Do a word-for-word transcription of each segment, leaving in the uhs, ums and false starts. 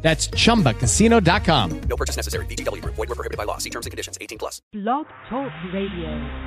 That's chumba casino dot com. No purchase necessary. V G W group. Void where prohibited by law. See terms and conditions. eighteen plus. Blog Talk Radio.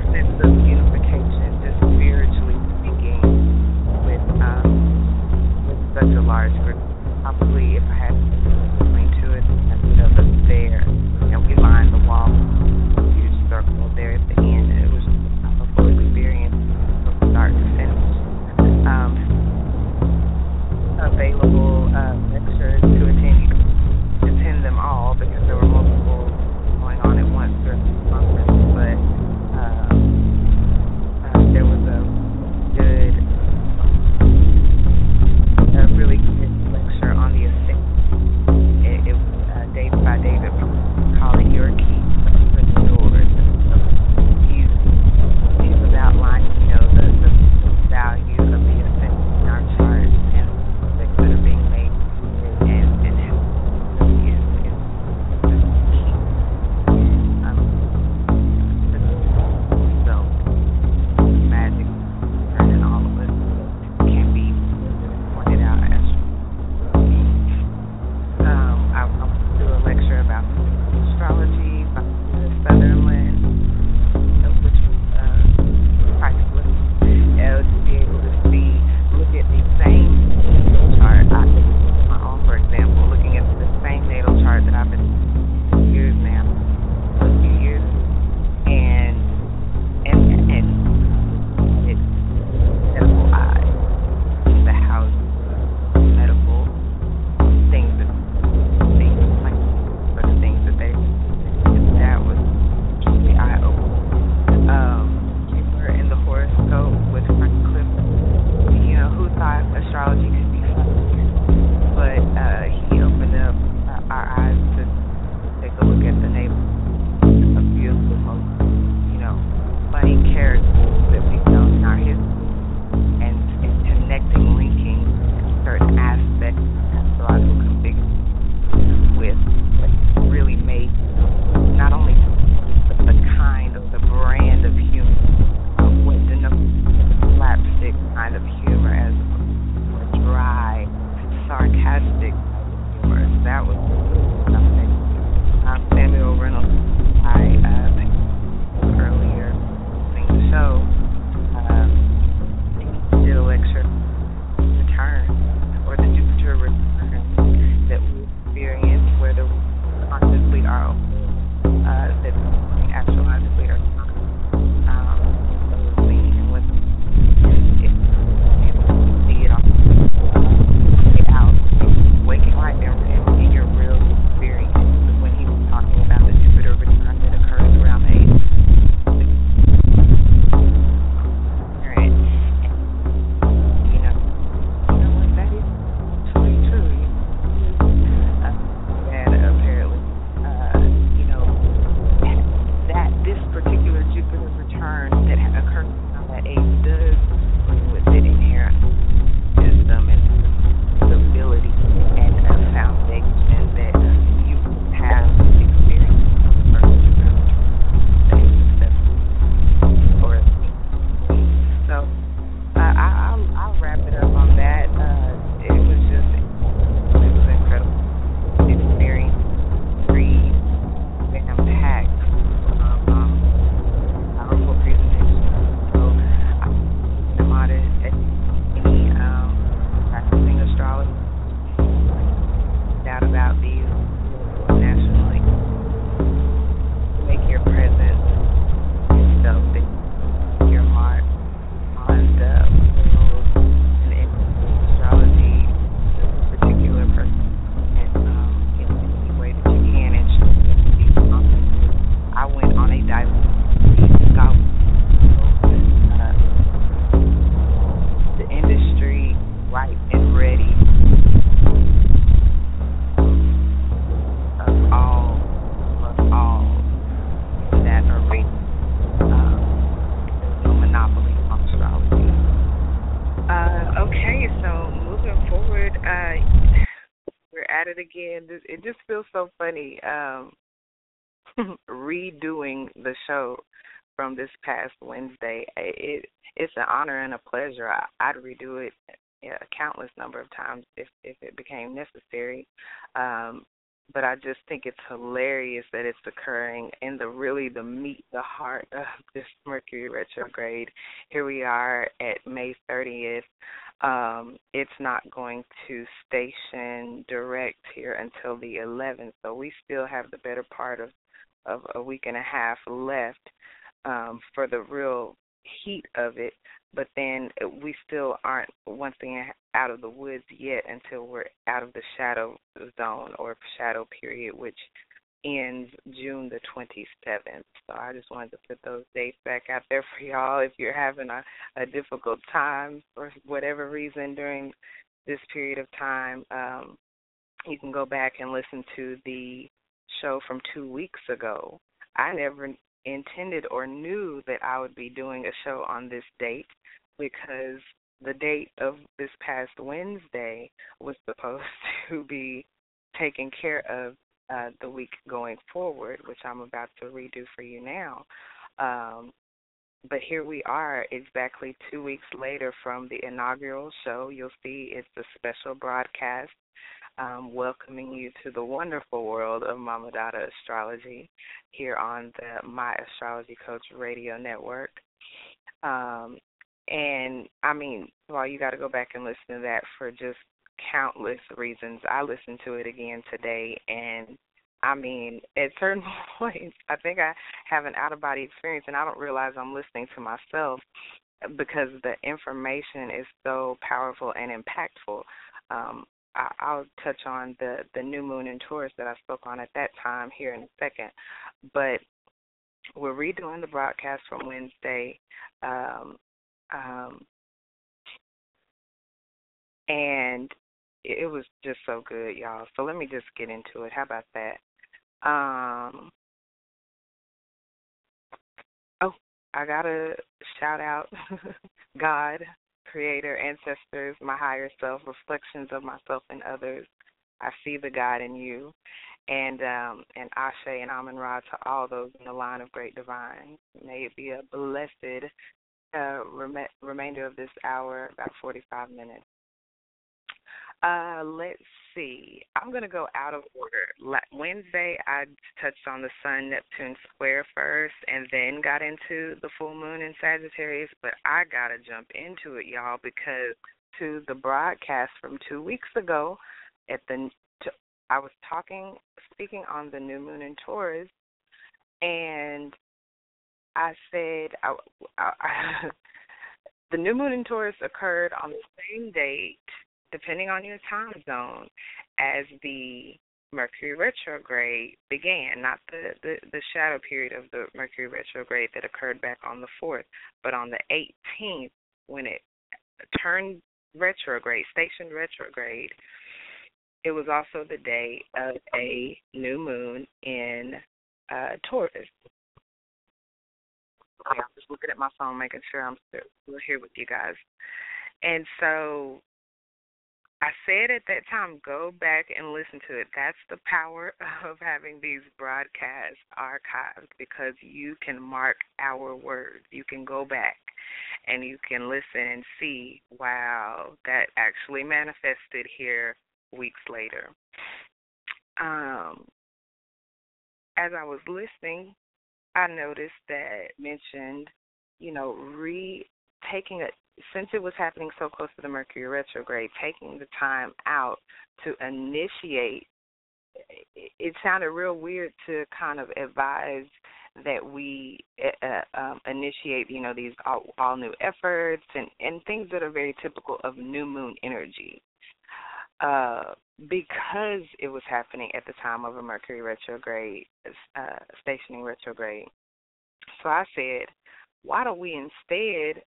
Sense of unification, just spiritually speaking, with large group, probably if I had to link to it, you know, the there, you know, we lined the wall, a huge circle there at the end. It was a full experience from start to finish. Um, available uh, lectures to attend, attend them all because there were multiple going on at once during the conference, but um, uh, there was a good, a really good lecture on the estate. It, it was uh, David by David calling your keys to the doors. So he's, he's about like, you know, the, the value of the estate in our chart and the things that are being made and, and how is is the key. Um, so magic turning all of us can be pointed out as um I will do a lecture about astrology by the Sutherland, which was uh practical uh, to be able to see look at the same natal chart. I think my own, for example, looking at the same natal chart that I've been years now, a few years, and and and it's medical eyes, the house medical things that things like for the things that they that was truly eye opening. Um, Jupiter in the horoscope with Frank Cliff, you know, who thought astrology could be fun, but uh, he opened up uh, our eyes to take a look at the neighborhood, a few of the most, you know, funny characters that we've known in our history, and, and connecting, linking certain aspects of astrological configuration with what really made not only but the kind of the brand of humor, but what the slapstick kind of humor as a dry, sarcastic humor. That was something. Um, Samuel Reynolds, I uh, think earlier in the show, um, he did a lecture return or the Jupiter return that we experience, where the consciously are uh, that astrologically are um, and what it see it on the out waking life and in your real experience. When he was talking about the Jupiter return that occurs around the eighth, right? And, you know, you know what that is? Truly, truly. Uh, and apparently, uh, you know, that this particular Jupiter return that occurs around the eighth does bring with it inherent wisdom and stability and a foundation that you have experienced on the first Jupiter return or so. Uh, I, I'll, I'll wrap it up on that. Uh, it was just it was incredible experience. Read, and unpack um, um, our whole presentation. So I'm the modest at any um, practicing astrology. Doubt about these nationally. Make your presence yourself, your mark on the world and in astrology, this particular person, and um, in any way that you can, and show these conferences. I went on a dive with uh, the industry ripe and ready. Of all, of all that are rate, um, no monopoly on astrology. Uh, okay, so moving forward, uh, we're at it again. This, it just feels so funny um, redoing the show from this past Wednesday. It it's an honor and a pleasure. I, I'd redo it a countless number of times if if it became necessary. Um, But I just think it's hilarious that it's occurring in the really the meat, the heart of this Mercury retrograde. Here we are at May thirtieth. Um, it's not going to station direct here until the eleventh, so we still have the better part of, of a week and a half left um, for the real heat of it, but then we still aren't, once again, out of the woods yet until we're out of the shadow zone or shadow period, which ends June the twenty-seventh. So I just wanted to put those dates back out there for y'all. If you're having a, a difficult time for whatever reason during this period of time, um, you can go back and listen to the show from two weeks ago. I never intended or knew that I would be doing a show on this date, because the date of this past Wednesday was supposed to be taken care of Uh, the week going forward, which I'm about to redo for you now. Um, but here we are exactly two weeks later from the inaugural show. You'll see it's a special broadcast um, welcoming you to the wonderful world of Mama Dada Astrology here on the My Astrology Coach radio network. Um, and, I mean, well, you got to go back and listen to that for just countless reasons. I listened to it again today, and I mean, at certain points, I think I have an out-of-body experience, and I don't realize I'm listening to myself because the information is so powerful and impactful. Um, I, I'll touch on the, the new moon in Taurus that I spoke on at that time here in a second, but we're redoing the broadcast from Wednesday, um, um, and it was just so good, y'all. So let me just get into it. How about that? Um, oh, I got to shout out God, Creator, Ancestors, my higher self, reflections of myself and others. I see the God in you. And um, and Ashe and Amun-Ra to all those in the line of great divine. May it be a blessed uh, rem- remainder of this hour, about forty-five minutes. Uh, let's see. I'm going to go out of order. Wednesday, I touched on the Sun-Neptune square first and then got into the full moon in Sagittarius, but I got to jump into it, y'all, because to the broadcast from two weeks ago, at the t- I was talking, speaking on the new moon in Taurus, and I said, I, I, I, the new moon in Taurus occurred on the same date, depending on your time zone, as the Mercury retrograde began, not the, the, the shadow period of the Mercury retrograde that occurred back on the fourth, but on the eighteenth, when it turned retrograde, stationed retrograde, it was also the day of a new moon in uh, Taurus. Okay, I'm just looking at my phone, making sure I'm still here with you guys. And so I said at that time, go back and listen to it. That's the power of having these broadcast archives, because you can mark our words. You can go back and you can listen and see, wow, that actually manifested here weeks later. Um, as I was listening, I noticed that mentioned, you know, retaking a since it was happening so close to the Mercury retrograde, taking the time out to initiate, it sounded real weird to kind of advise that we uh, um, initiate, you know, these all, all new efforts and, and things that are very typical of new moon energy uh, because it was happening at the time of a Mercury retrograde, uh, stationing retrograde. So I said, why don't we instead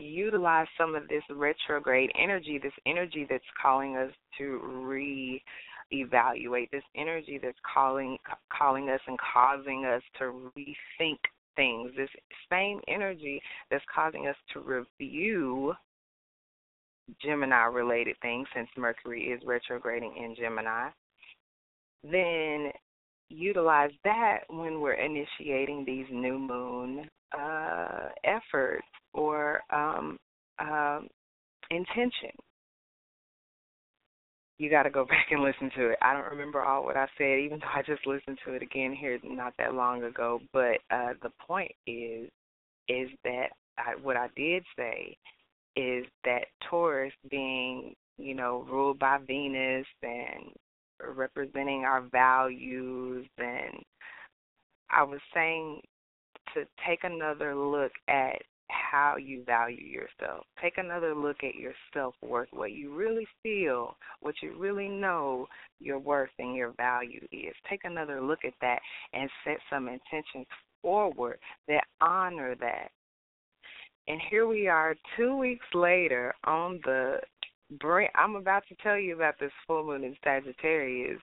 utilize some of this retrograde energy, this energy that's calling us to re-evaluate, this energy that's calling calling us and causing us to rethink things, this same energy that's causing us to review Gemini-related things, since Mercury is retrograding in Gemini, then utilize that when we're initiating these new moon uh, efforts or um, um, intention. You got to go back and listen to it. I don't remember all what I said, even though I just listened to it again here not that long ago. But uh, the point is, is that I, what I did say is that Taurus being, you know, ruled by Venus and representing our values. And I was saying to take another look at how you value yourself. Take another look at your self-worth, what you really feel, what you really know your worth and your value is. Take another look at that and set some intentions forward that honor that. And here we are two weeks later on the brink. I'm about to tell you about this full moon in Sagittarius.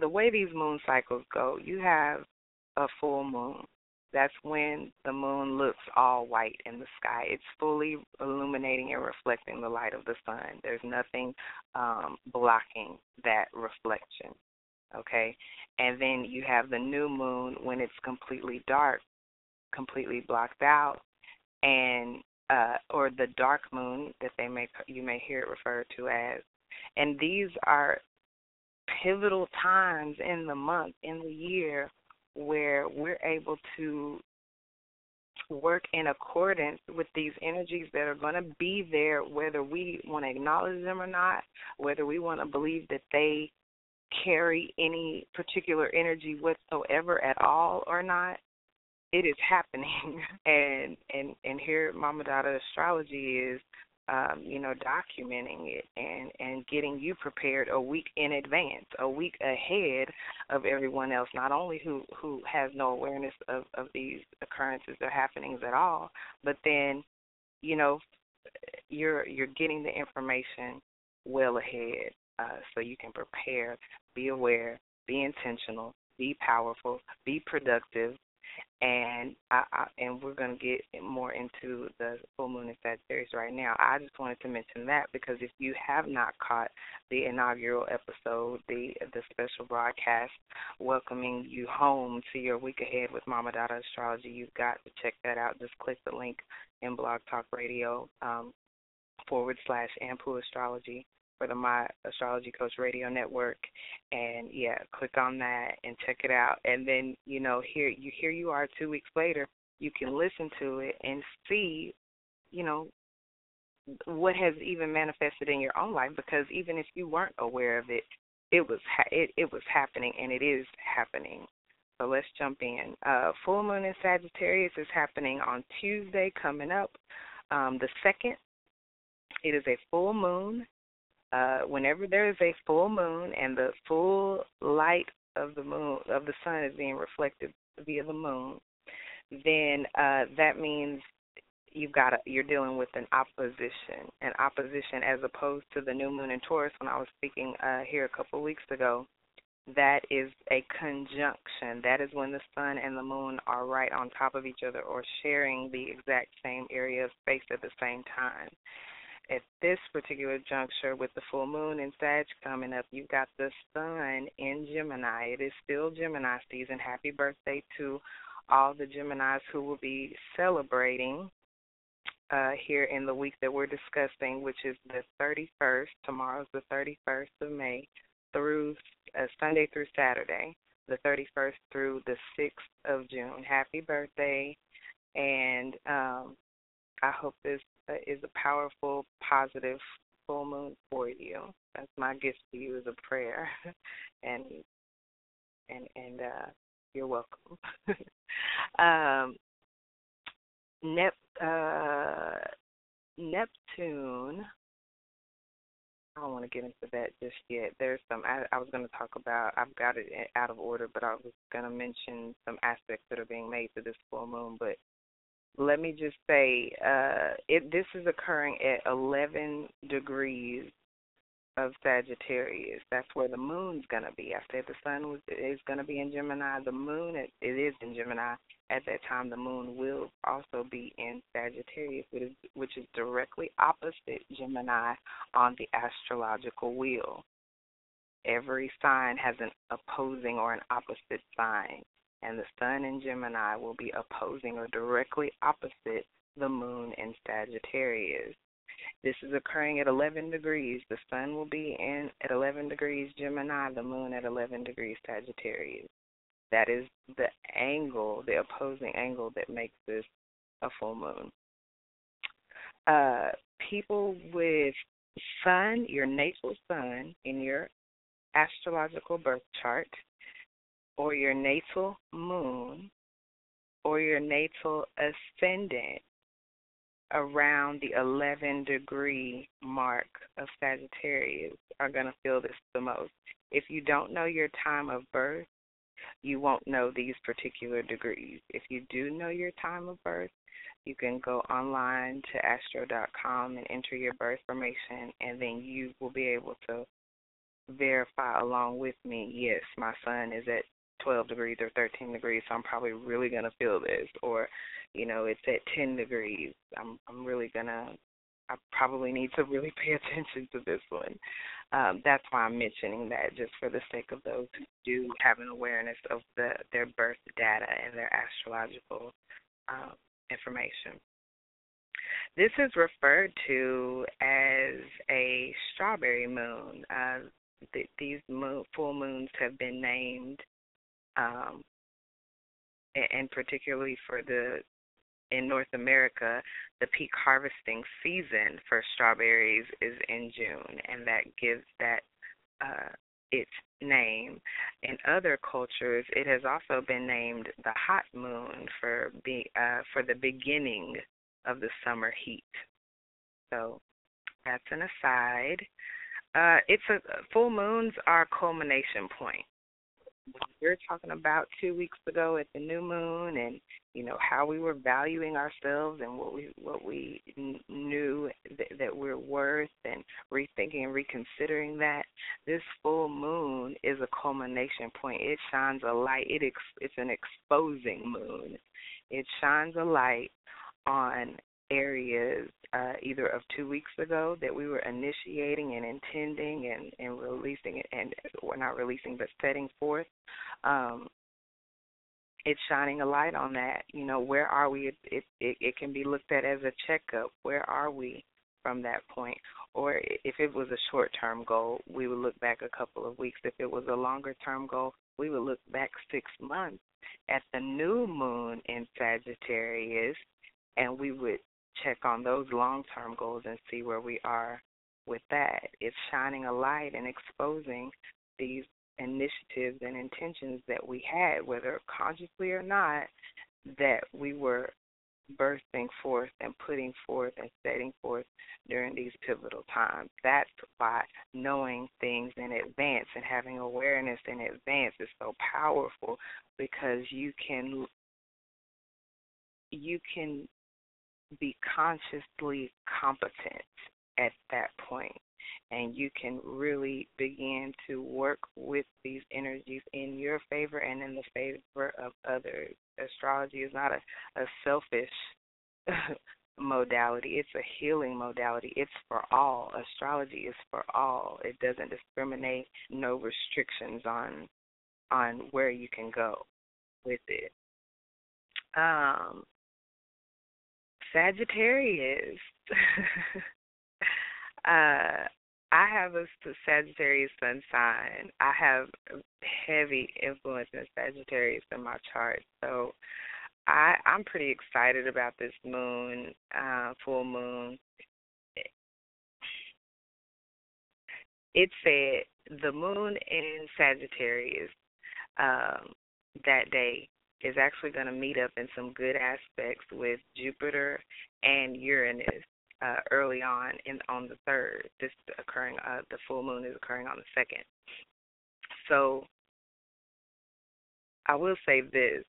The way these moon cycles go, you have a full moon. That's when the moon looks all white in the sky. It's fully illuminating and reflecting the light of the sun. There's nothing um, blocking that reflection, okay? And then you have the new moon when it's completely dark, completely blocked out, and uh, or the dark moon that they may you may hear it referred to as. And these are pivotal times in the month, in the year, where we're able to work in accordance with these energies that are going to be there, whether we want to acknowledge them or not, whether we want to believe that they carry any particular energy whatsoever at all or not. It is happening. and and and here Mama Dada Astrology is Um, you know, documenting it and, and getting you prepared a week in advance, a week ahead of everyone else, not only who, who has no awareness of, of these occurrences or happenings at all, but then, you know, you're you're getting the information well ahead uh, so you can prepare, be aware, be intentional, be powerful, be productive. And I, I, and we're going to get more into the full moon in Sagittarius right now. I just wanted to mention that because if you have not caught the inaugural episode, the the special broadcast welcoming you home to your week ahead with Mama Dada Astrology, you've got to check that out. Just click the link in Blog Talk Radio um, forward slash Ampu Astrology for the My Astrology Coach Radio Network, and yeah, click on that and check it out. And then, you know, here you here you are two weeks later, you can listen to it and see, you know, what has even manifested in your own life, because even if you weren't aware of it, it was ha- it, it was happening, and it is happening. So let's jump in. Uh, full moon in Sagittarius is happening on Tuesday coming up, um, the second. It is a full moon. Uh, whenever there is a full moon and the full light of the moon of the sun is being reflected via the moon, then uh, that means you've got a, you're dealing with an opposition, an opposition as opposed to the new moon in Taurus. When I was speaking uh, here a couple of weeks ago, that is a conjunction. That is when the sun and the moon are right on top of each other or sharing the exact same area of space at the same time. At this particular juncture with the full moon in Sag coming up, you've got the sun in Gemini. It is still Gemini season. Happy birthday to all the Geminis who will be celebrating uh, here in the week that we're discussing, which is the thirty-first. Tomorrow's the thirty-first of May, through uh, Sunday through Saturday, the thirty-first through the sixth of June. Happy birthday, and um, I hope this is a powerful, positive full moon for you. That's my gift to you as a prayer, and and and uh, you're welcome. um, Nep uh, Neptune. I don't want to get into that just yet. There's some I, I was going to talk about. I've got it out of order, but I was going to mention some aspects that are being made to this full moon, but. Let me just say, uh, it, this is occurring at eleven degrees of Sagittarius. That's where the moon's going to be. I said the sun was, is going to be in Gemini. The moon, it, it is in Gemini. At that time, the moon will also be in Sagittarius, which is, which is directly opposite Gemini on the astrological wheel. Every sign has an opposing or an opposite sign. And the sun in Gemini will be opposing or directly opposite the moon in Sagittarius. This is occurring at eleven degrees. The sun will be in at eleven degrees Gemini, the moon at eleven degrees Sagittarius. That is the angle, the opposing angle that makes this a full moon. uh, people with sun, your natal sun in your astrological birth chart, or your natal moon, or your natal ascendant around the eleven degree mark of Sagittarius are going to feel this the most. If you don't know your time of birth, you won't know these particular degrees. If you do know your time of birth, you can go online to astro dot com and enter your birth information, and then you will be able to verify along with me, yes, my sun is at twelve degrees or thirteen degrees, so I'm probably really going to feel this. Or, you know, it's at ten degrees. I'm I'm really going to, I probably need to really pay attention to this one. Um, that's why I'm mentioning that, just for the sake of those who do have an awareness of the their birth data and their astrological um, information. This is referred to as a strawberry moon. Uh, th- these moon, full moons have been named Um, and particularly for the, in North America, the peak harvesting season for strawberries is in June, and that gives that uh, its name. In other cultures, it has also been named the hot moon for be, uh, for the beginning of the summer heat. So that's an aside. Uh, it's a, full moons are culmination points. We were talking about two weeks ago at the new moon, and you know how we were valuing ourselves and what we what we knew th- that we're worth, and rethinking and reconsidering that. This full moon is a culmination point. It shines a light. It ex- it's an exposing moon. It shines a light on areas uh, either of two weeks ago that we were initiating and intending and, and releasing it, and or not releasing, but setting forth. Um, it's shining a light on that. You know, where are we? It, it, it can be looked at as a checkup. Where are we from that point? Or if it was a short-term goal, we would look back a couple of weeks. If it was a longer-term goal, we would look back six months at the new moon in Sagittarius, and we would check on those long-term goals and see where we are with that. It's shining a light and exposing these initiatives and intentions that we had, whether consciously or not, that we were birthing forth and putting forth and setting forth during these pivotal times. That's why knowing things in advance and having awareness in advance is so powerful, because you can you can be consciously competent at that point, and you can really begin to work with these energies in your favor and in the favor of others. Astrology is not a, a selfish modality. It's a healing modality. It's for all. Astrology is for all. It doesn't discriminate, no restrictions on on where you can go with it. Um. Sagittarius. uh, I have a Sagittarius sun sign. I have heavy influence in Sagittarius in my chart, so I, I'm pretty excited about this moon, uh, full moon. It said the moon in Sagittarius um, that day is actually going to meet up in some good aspects with Jupiter and Uranus uh, early on in on the third. This occurring, uh, the full moon is occurring on the second. So I will say this.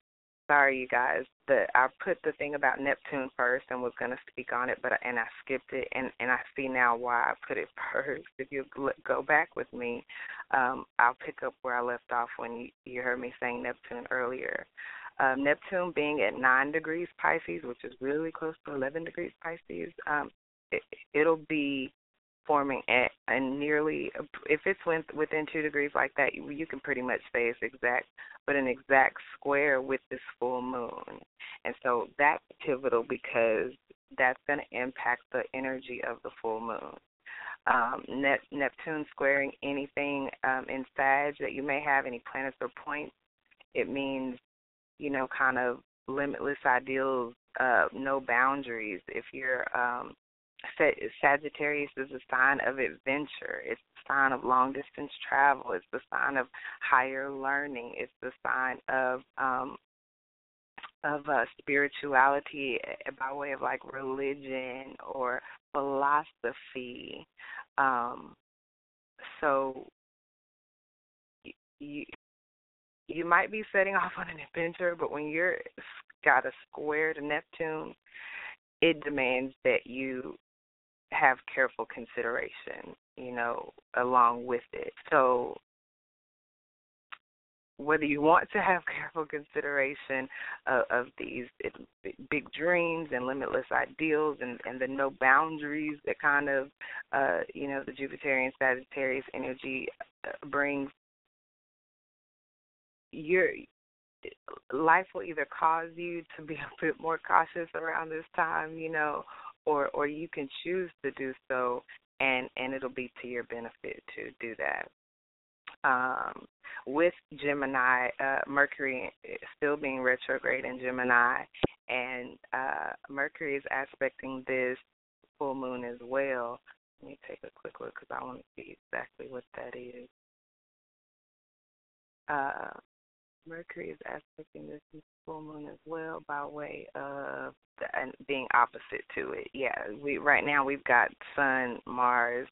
Sorry, you guys, that I put the thing about Neptune first and was going to speak on it, but and I skipped it, and, and I see now why I put it first. If you go back with me, um, I'll pick up where I left off when you, you heard me saying Neptune earlier. Um, Neptune being at nine degrees Pisces, which is really close to eleven degrees Pisces, um, it, it'll be forming at a nearly, if it's within two degrees like that, you can pretty much say it's exact, but an exact square with this full moon. And so that's pivotal, because that's going to impact the energy of the full moon. Um, Nep- Neptune squaring anything um, in Sag that you may have, any planets or points, it means, you know, kind of limitless ideals, uh, no boundaries. If you're um, Sagittarius is a sign of adventure. It's the sign of long-distance travel. It's the sign of higher learning. It's the sign of um, of uh, spirituality by way of, like, religion or philosophy. Um, so you you might be setting off on an adventure, but when you're got a square to Neptune, it demands that you have careful consideration, you know, along with it. So whether you want to have careful consideration of, of these big dreams and limitless ideals and, and the no boundaries that kind of, uh, you know, the Jupiterian Sagittarius energy brings, your life will either cause you to be a bit more cautious around this time, you know, or, or you can choose to do so, and, and it'll be to your benefit to do that. Um, with Gemini, uh, Mercury still being retrograde in Gemini, and uh, Mercury is aspecting this full moon as well. Let me take a quick look because I want to see exactly what that is. Uh, Mercury is aspecting this full moon as well by way of the, and being opposite to it. Yeah, we right now we've got Sun, Mars,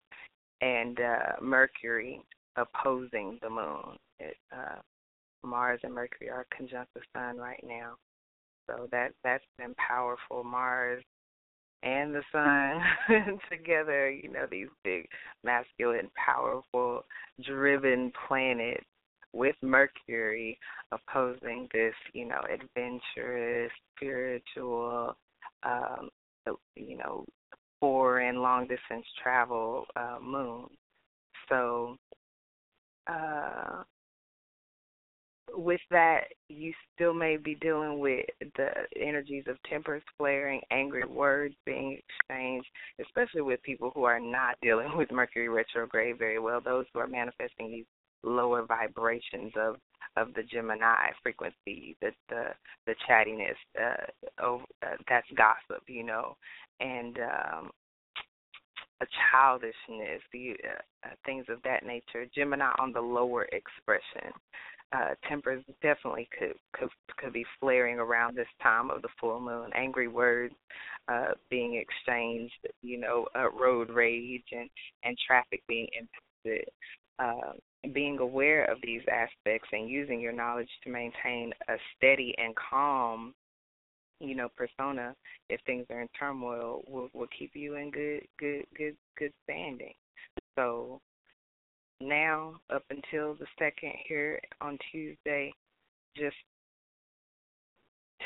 and uh, Mercury opposing the moon. It, uh, Mars and Mercury are conjunct the Sun right now, so that that's been powerful. Mars and the Sun together, you know, these big, masculine, powerful, driven planets, with Mercury opposing this, you know, adventurous, spiritual, um, you know, foreign, long-distance travel uh, moon. So uh, with that, you still may be dealing with the energies of tempers flaring, angry words being exchanged, especially with people who are not dealing with Mercury retrograde very well, those who are manifesting these lower vibrations of, of the Gemini frequency, the the, the chattiness, uh, over, uh, that's gossip, you know, and um, a childishness, the, uh, things of that nature. Gemini on the lower expression. Uh, tempers definitely could, could could be flaring around this time of the full moon. Angry words uh, being exchanged, you know, uh, road rage and, and traffic being impacted. Uh, being aware of these aspects and using your knowledge to maintain a steady and calm, you know, persona if things are in turmoil will, will keep you in good, good, good, good standing. So now, up until the second here on Tuesday, just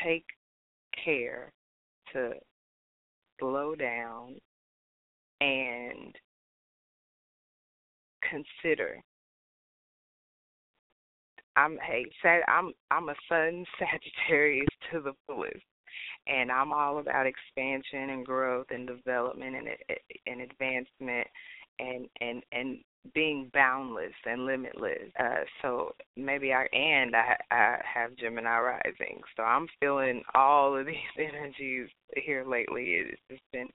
take care to slow down and consider. I'm hey, I'm I'm a Sun Sagittarius to the fullest, and I'm all about expansion and growth and development and and advancement and and and being boundless and limitless. Uh, so maybe I and I, I have Gemini rising, so I'm feeling all of these energies here lately. It's just been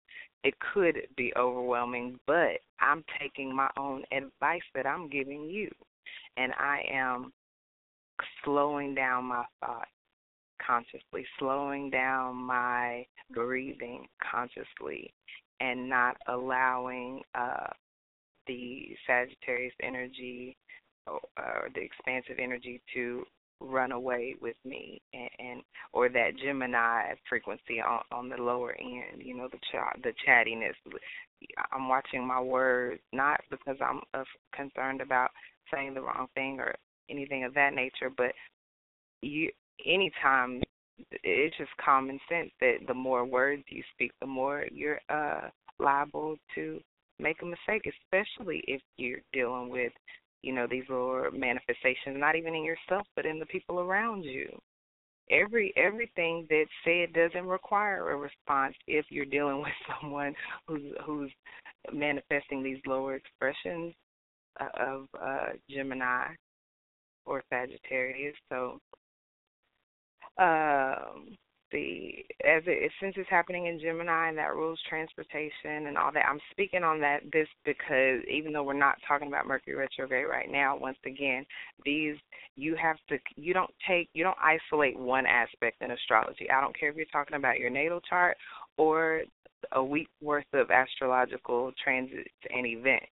it could be overwhelming, but I'm taking my own advice that I'm giving you, and I am slowing down my thoughts consciously, slowing down my breathing consciously, and not allowing uh, the Sagittarius energy or, or the expansive energy to run away with me, and, and or that Gemini frequency on, on the lower end, you know, the ch- the chattiness. I'm watching my words, not because I'm uh, concerned about saying the wrong thing or anything of that nature, but you, anytime, it's just common sense that the more words you speak, the more you're uh, liable to make a mistake, especially if you're dealing with, you know, these lower manifestations, not even in yourself, but in the people around you. Every everything that's said doesn't require a response if you're dealing with someone who's, who's manifesting these lower expressions of uh, Gemini or Sagittarius. So um, the as it since it's happening in Gemini and that rules transportation and all that. I'm speaking on that this because even though we're not talking about Mercury retrograde right now, once again, these you have to you don't take you don't isolate one aspect in astrology. I don't care if you're talking about your natal chart or a week worth of astrological transits and events.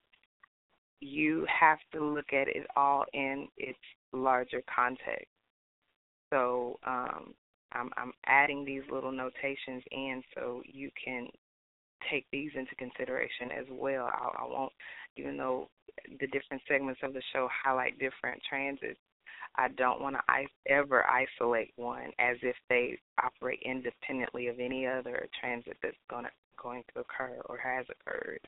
You have to look at it all in its larger context. So um, I'm, I'm adding these little notations in so you can take these into consideration as well. I, I won't, even though the different segments of the show highlight different transits, I don't want to is- ever isolate one as if they operate independently of any other transit that's gonna, going to occur or has occurred.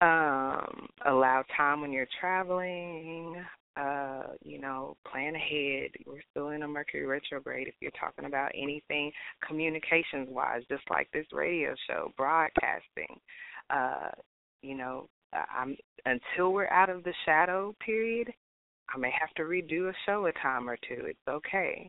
Um, allow time when you're traveling, uh, you know, plan ahead. We're still in a Mercury retrograde. If you're talking about anything communications-wise, just like this radio show, broadcasting, uh, you know, I'm, until we're out of the shadow period, I may have to redo a show a time or two. It's okay.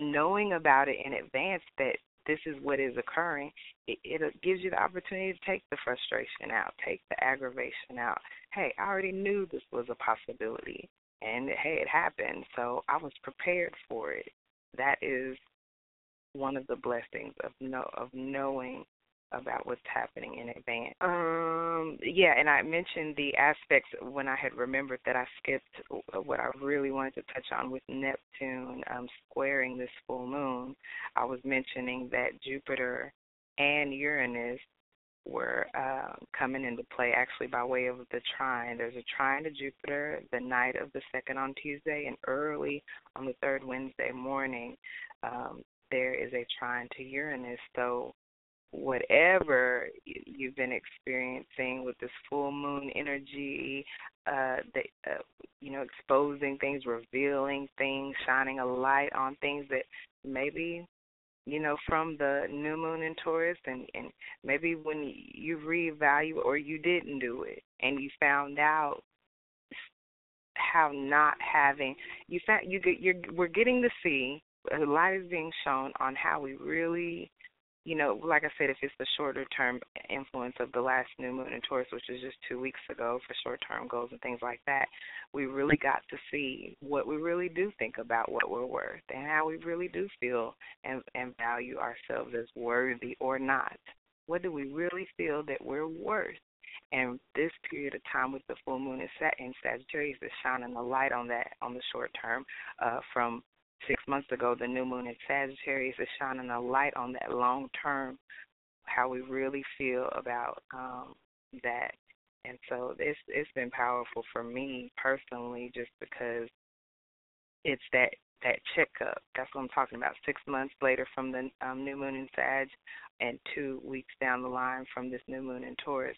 Knowing about it in advance that this is what is occurring, it, it gives you the opportunity to take the frustration out, take the aggravation out. Hey, I already knew this was a possibility, and, hey, it happened, so I was prepared for it. That is one of the blessings of know, of knowing about what's happening in advance. Um, yeah, and I mentioned the aspects when I had remembered that I skipped what I really wanted to touch on with Neptune um, squaring this full moon. I was mentioning that Jupiter and Uranus were uh, coming into play actually by way of the trine. There's a trine to Jupiter the night of the second on Tuesday and early on the third Wednesday morning. Um, there is a trine to Uranus, so whatever you've been experiencing with this full moon energy, uh, the, uh, you know, exposing things, revealing things, shining a light on things that maybe, you know, from the new moon in Taurus, and, and maybe when you reevaluate or you didn't do it and you found out how not having, you found, you get, you're, we're getting to see, a light is being shown on how we really, you know, like I said, if it's the shorter-term influence of the last new moon in Taurus, which was just two weeks ago for short-term goals and things like that, we really got to see what we really do think about what we're worth and how we really do feel and, and value ourselves as worthy or not. What do we really feel that we're worth? And this period of time with the full moon in Sagittarius is shining a light on that on the short-term uh, from Six months ago, the new moon in Sagittarius is shining a light on that long term, how we really feel about um, that. And so it's, it's been powerful for me personally just because it's that, that checkup. That's what I'm talking about. Six months later from the um, new moon in Sag and two weeks down the line from this new moon in Taurus.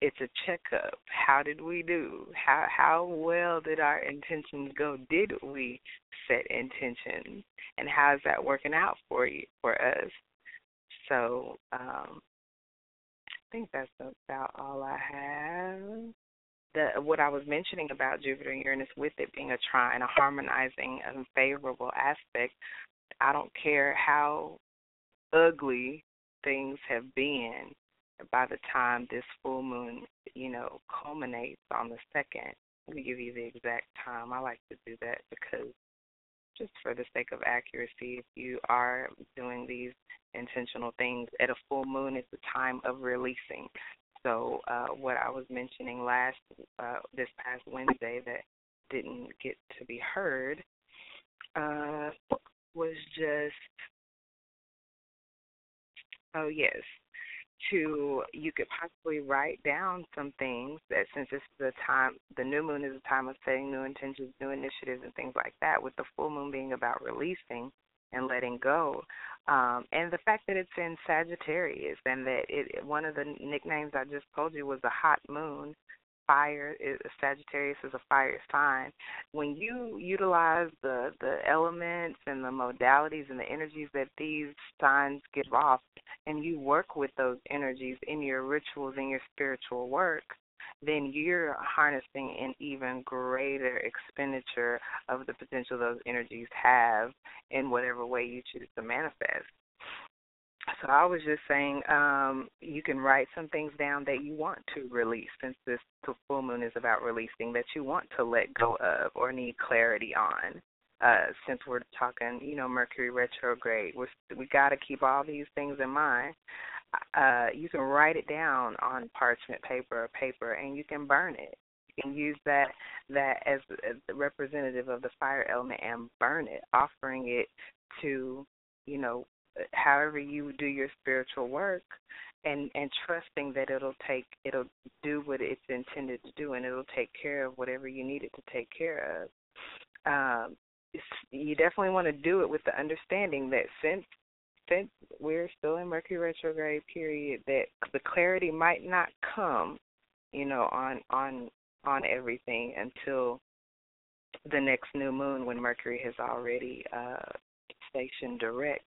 It's a checkup. How did we do? How how well did our intentions go? Did we set intentions? And how is that working out for you, for us? So um, I think that's about all I have. The what I was mentioning about Jupiter and Uranus with it being a trine, a harmonizing, unfavorable aspect. I don't care how ugly things have been. By the time this full moon, you know, culminates on the second, let me give you the exact time. I like to do that because just for the sake of accuracy, if you are doing these intentional things at a full moon, it's the time of releasing. So uh, what I was mentioning last, uh, this past Wednesday that didn't get to be heard uh, was just, oh, yes. To you could possibly write down some things that since this is the time, the new moon is a time of setting new intentions, new initiatives, and things like that, with the full moon being about releasing and letting go. Um, and the fact that it's in Sagittarius and that it one of the nicknames I just told you was the hot moon. Fire, is, Sagittarius is a fire sign. When you utilize the, the elements and the modalities and the energies that these signs give off, and you work with those energies in your rituals and your spiritual work, then you're harnessing an even greater expenditure of the potential those energies have in whatever way you choose to manifest. So I was just saying um, you can write some things down that you want to release, since this full moon is about releasing, that you want to let go of or need clarity on. Uh, since we're talking, you know, Mercury retrograde, we're, we got to keep all these things in mind. Uh, you can write it down on parchment paper or paper, and you can burn it. You can use that that as, as the representative of the fire element and burn it, offering it to, you know, however you do your spiritual work, and, and trusting that it'll take, it'll do what it's intended to do, and it'll take care of whatever you need it to take care of. Um, you definitely want to do it with the understanding that since since we're still in Mercury retrograde period, that the clarity might not come, you know, on on on everything until the next new moon when Mercury has already uh, stationed direct.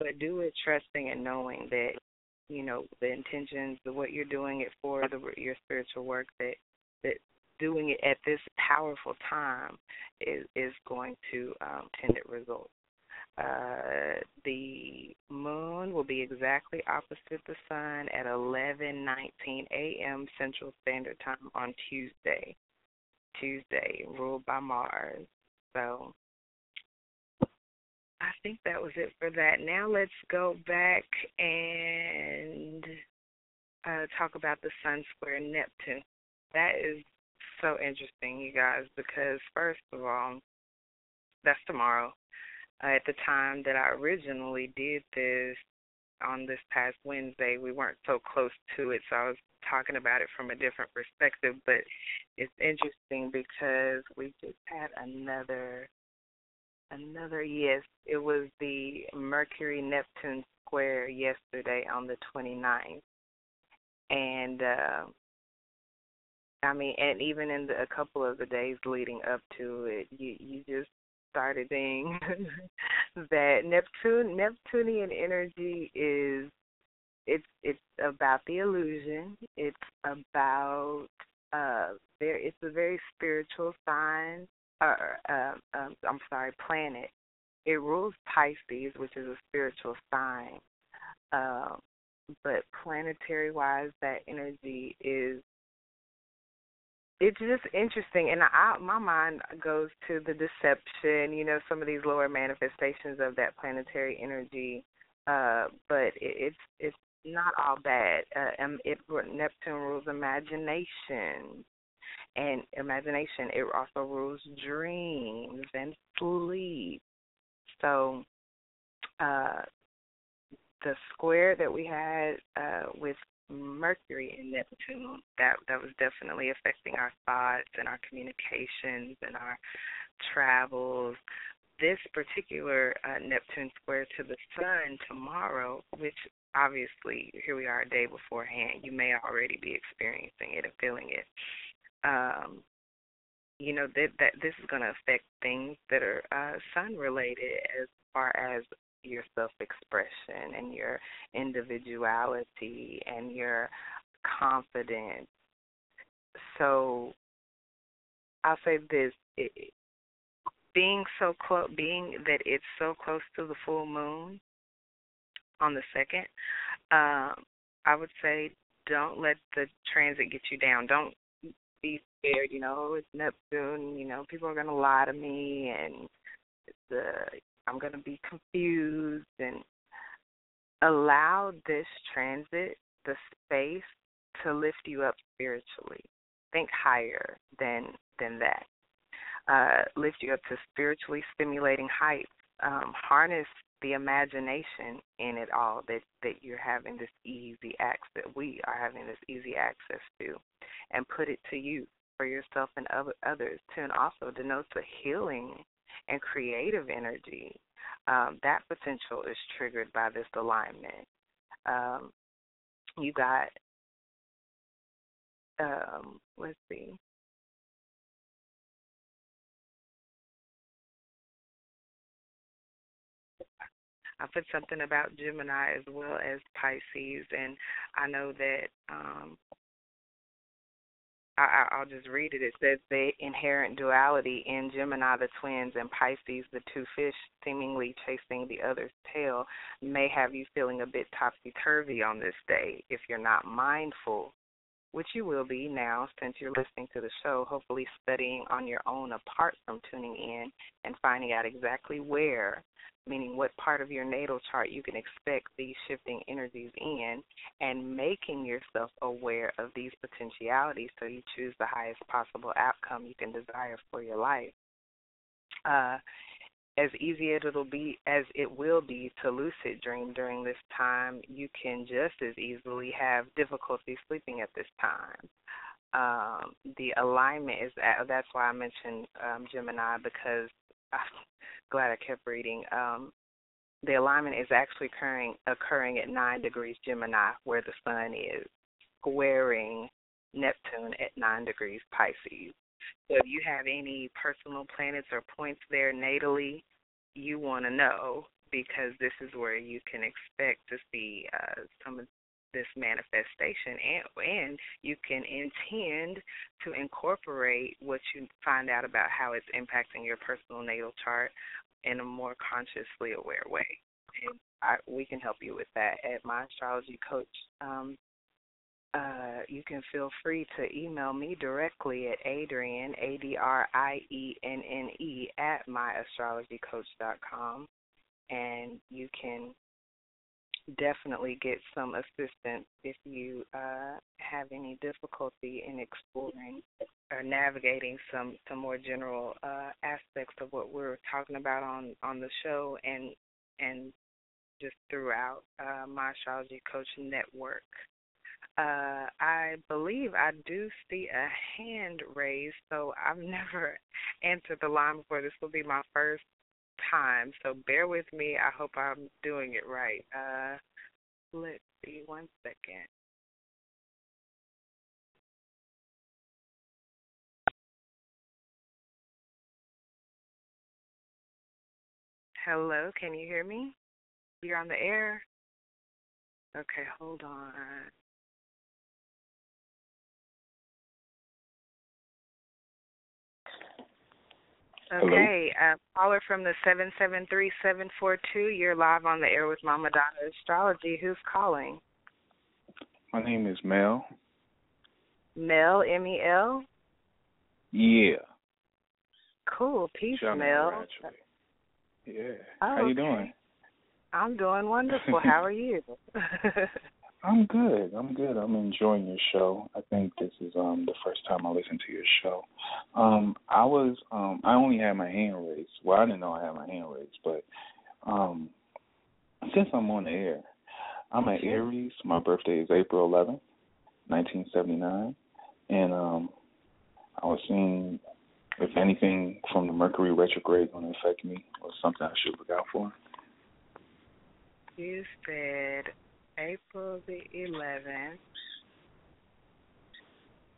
But do it trusting and knowing that, you know, the intentions, the what you're doing it for, the, your spiritual work, that, that doing it at this powerful time is, is going to um, tend to result. Uh, the moon will be exactly opposite the sun at eleven nineteen a.m. Central Standard Time on Tuesday. Tuesday, ruled by Mars. So I think that was it for that. Now let's go back and uh, talk about the Sun square Neptune. That is so interesting, you guys, because first of all, that's tomorrow. Uh, at the time that I originally did this on this past Wednesday, we weren't so close to it, so I was talking about it from a different perspective. But it's interesting because we just had another... Another, yes, it was the Mercury-Neptune square yesterday on the twenty-ninth. And, uh, I mean, and even in the, a couple of the days leading up to it, you, you just started seeing that Neptune, Neptunian energy is, it's it's about the illusion. It's about, uh, there. It's a very spiritual sign. Uh, uh, um, I'm sorry, planet. It rules Pisces, which is a spiritual sign. Um, but planetary-wise, that energy is, it's just interesting. And I, my mind goes to the deception, you know, some of these lower manifestations of that planetary energy. Uh, but it, it's it's not all bad. Uh, um, it, Neptune rules imagination. And imagination, it also rules dreams and sleep. So uh, the square that we had uh, with Mercury and Neptune, that, that was definitely affecting our thoughts and our communications and our travels. This particular uh, Neptune square to the sun tomorrow, which obviously here we are a day beforehand, you may already be experiencing it and feeling it. Um, you know, that, that this is going to affect things that are uh, sun-related as far as your self-expression and your individuality and your confidence. So I'll say this, it, being so close, being that it's so close to the full moon on the second, um, I would say don't let the transit get you down. Don't be scared, you know, it's Neptune, you know, people are going to lie to me and the, I'm going to be confused, and allow this transit, the space, to lift you up spiritually. Think higher than than that. Uh, lift you up to spiritually stimulating heights. Um, harness the imagination in it all that, that you're having this easy access, we are having this easy access to, and put it to use for yourself and other, others. Tune also denotes a healing and creative energy. Um, that potential is triggered by this alignment. Um, you got, um, let's see. I put something about Gemini as well as Pisces, and I know that um, I, I'll just read it. It says the inherent duality in Gemini, the twins, and Pisces, the two fish seemingly chasing the other's tail, may have you feeling a bit topsy-turvy on this day if you're not mindful, which you will be now since you're listening to the show, hopefully studying on your own apart from tuning in and finding out exactly where, meaning what part of your natal chart you can expect these shifting energies in, and making yourself aware of these potentialities so you choose the highest possible outcome you can desire for your life. Uh, as easy as it'll be as it will be to lucid dream during this time, you can just as easily have difficulty sleeping at this time. Um, the alignment is, that's why I mentioned um, Gemini, because I, glad I kept reading. Um, the alignment is actually occurring occurring at nine degrees Gemini, where the sun is, squaring Neptune at nine degrees Pisces. So if you have any personal planets or points there natally, you want to know, because this is where you can expect to see uh, some of this manifestation, and, and you can intend to incorporate what you find out about how it's impacting your personal natal chart in a more consciously aware way. And I, we can help you with that at My Astrology Coach. Um, uh, you can feel free to email me directly at Adrienne, A D R I E N N E, at my astrology coach dot com, and you can definitely get some assistance if you uh, have any difficulty in exploring or navigating some, some more general uh, aspects of what we're talking about on, on the show and and just throughout uh, My Astrology Coach Network. Uh, I believe I do see a hand raised, so I've never answered the line before. This will be my first time, so bear with me. I hope I'm doing it right. Uh, let's see, one second. Hello, can you hear me? You're on the air? Okay, hold on. Okay, uh, caller from the seven seven three, seven four two, you're live on the air with Mama Dada Astrology. Who's calling? My name is Mel. Mel, M E L? Yeah. Cool. Peace, John Mel. Yeah. Oh, how you doing? I'm doing wonderful. How are you? I'm good. I'm good. I'm enjoying your show. I think this is um, the first time I listened to your show. Um, I was um, I only had my hand raised. Well, I didn't know I had my hand raised, but um, since I'm on the air, I'm an Aries. My birthday is April eleventh, nineteen seventy-nine, and um, I was seeing if anything from the Mercury Retrograde going to affect me or something I should look out for. You said April the eleventh,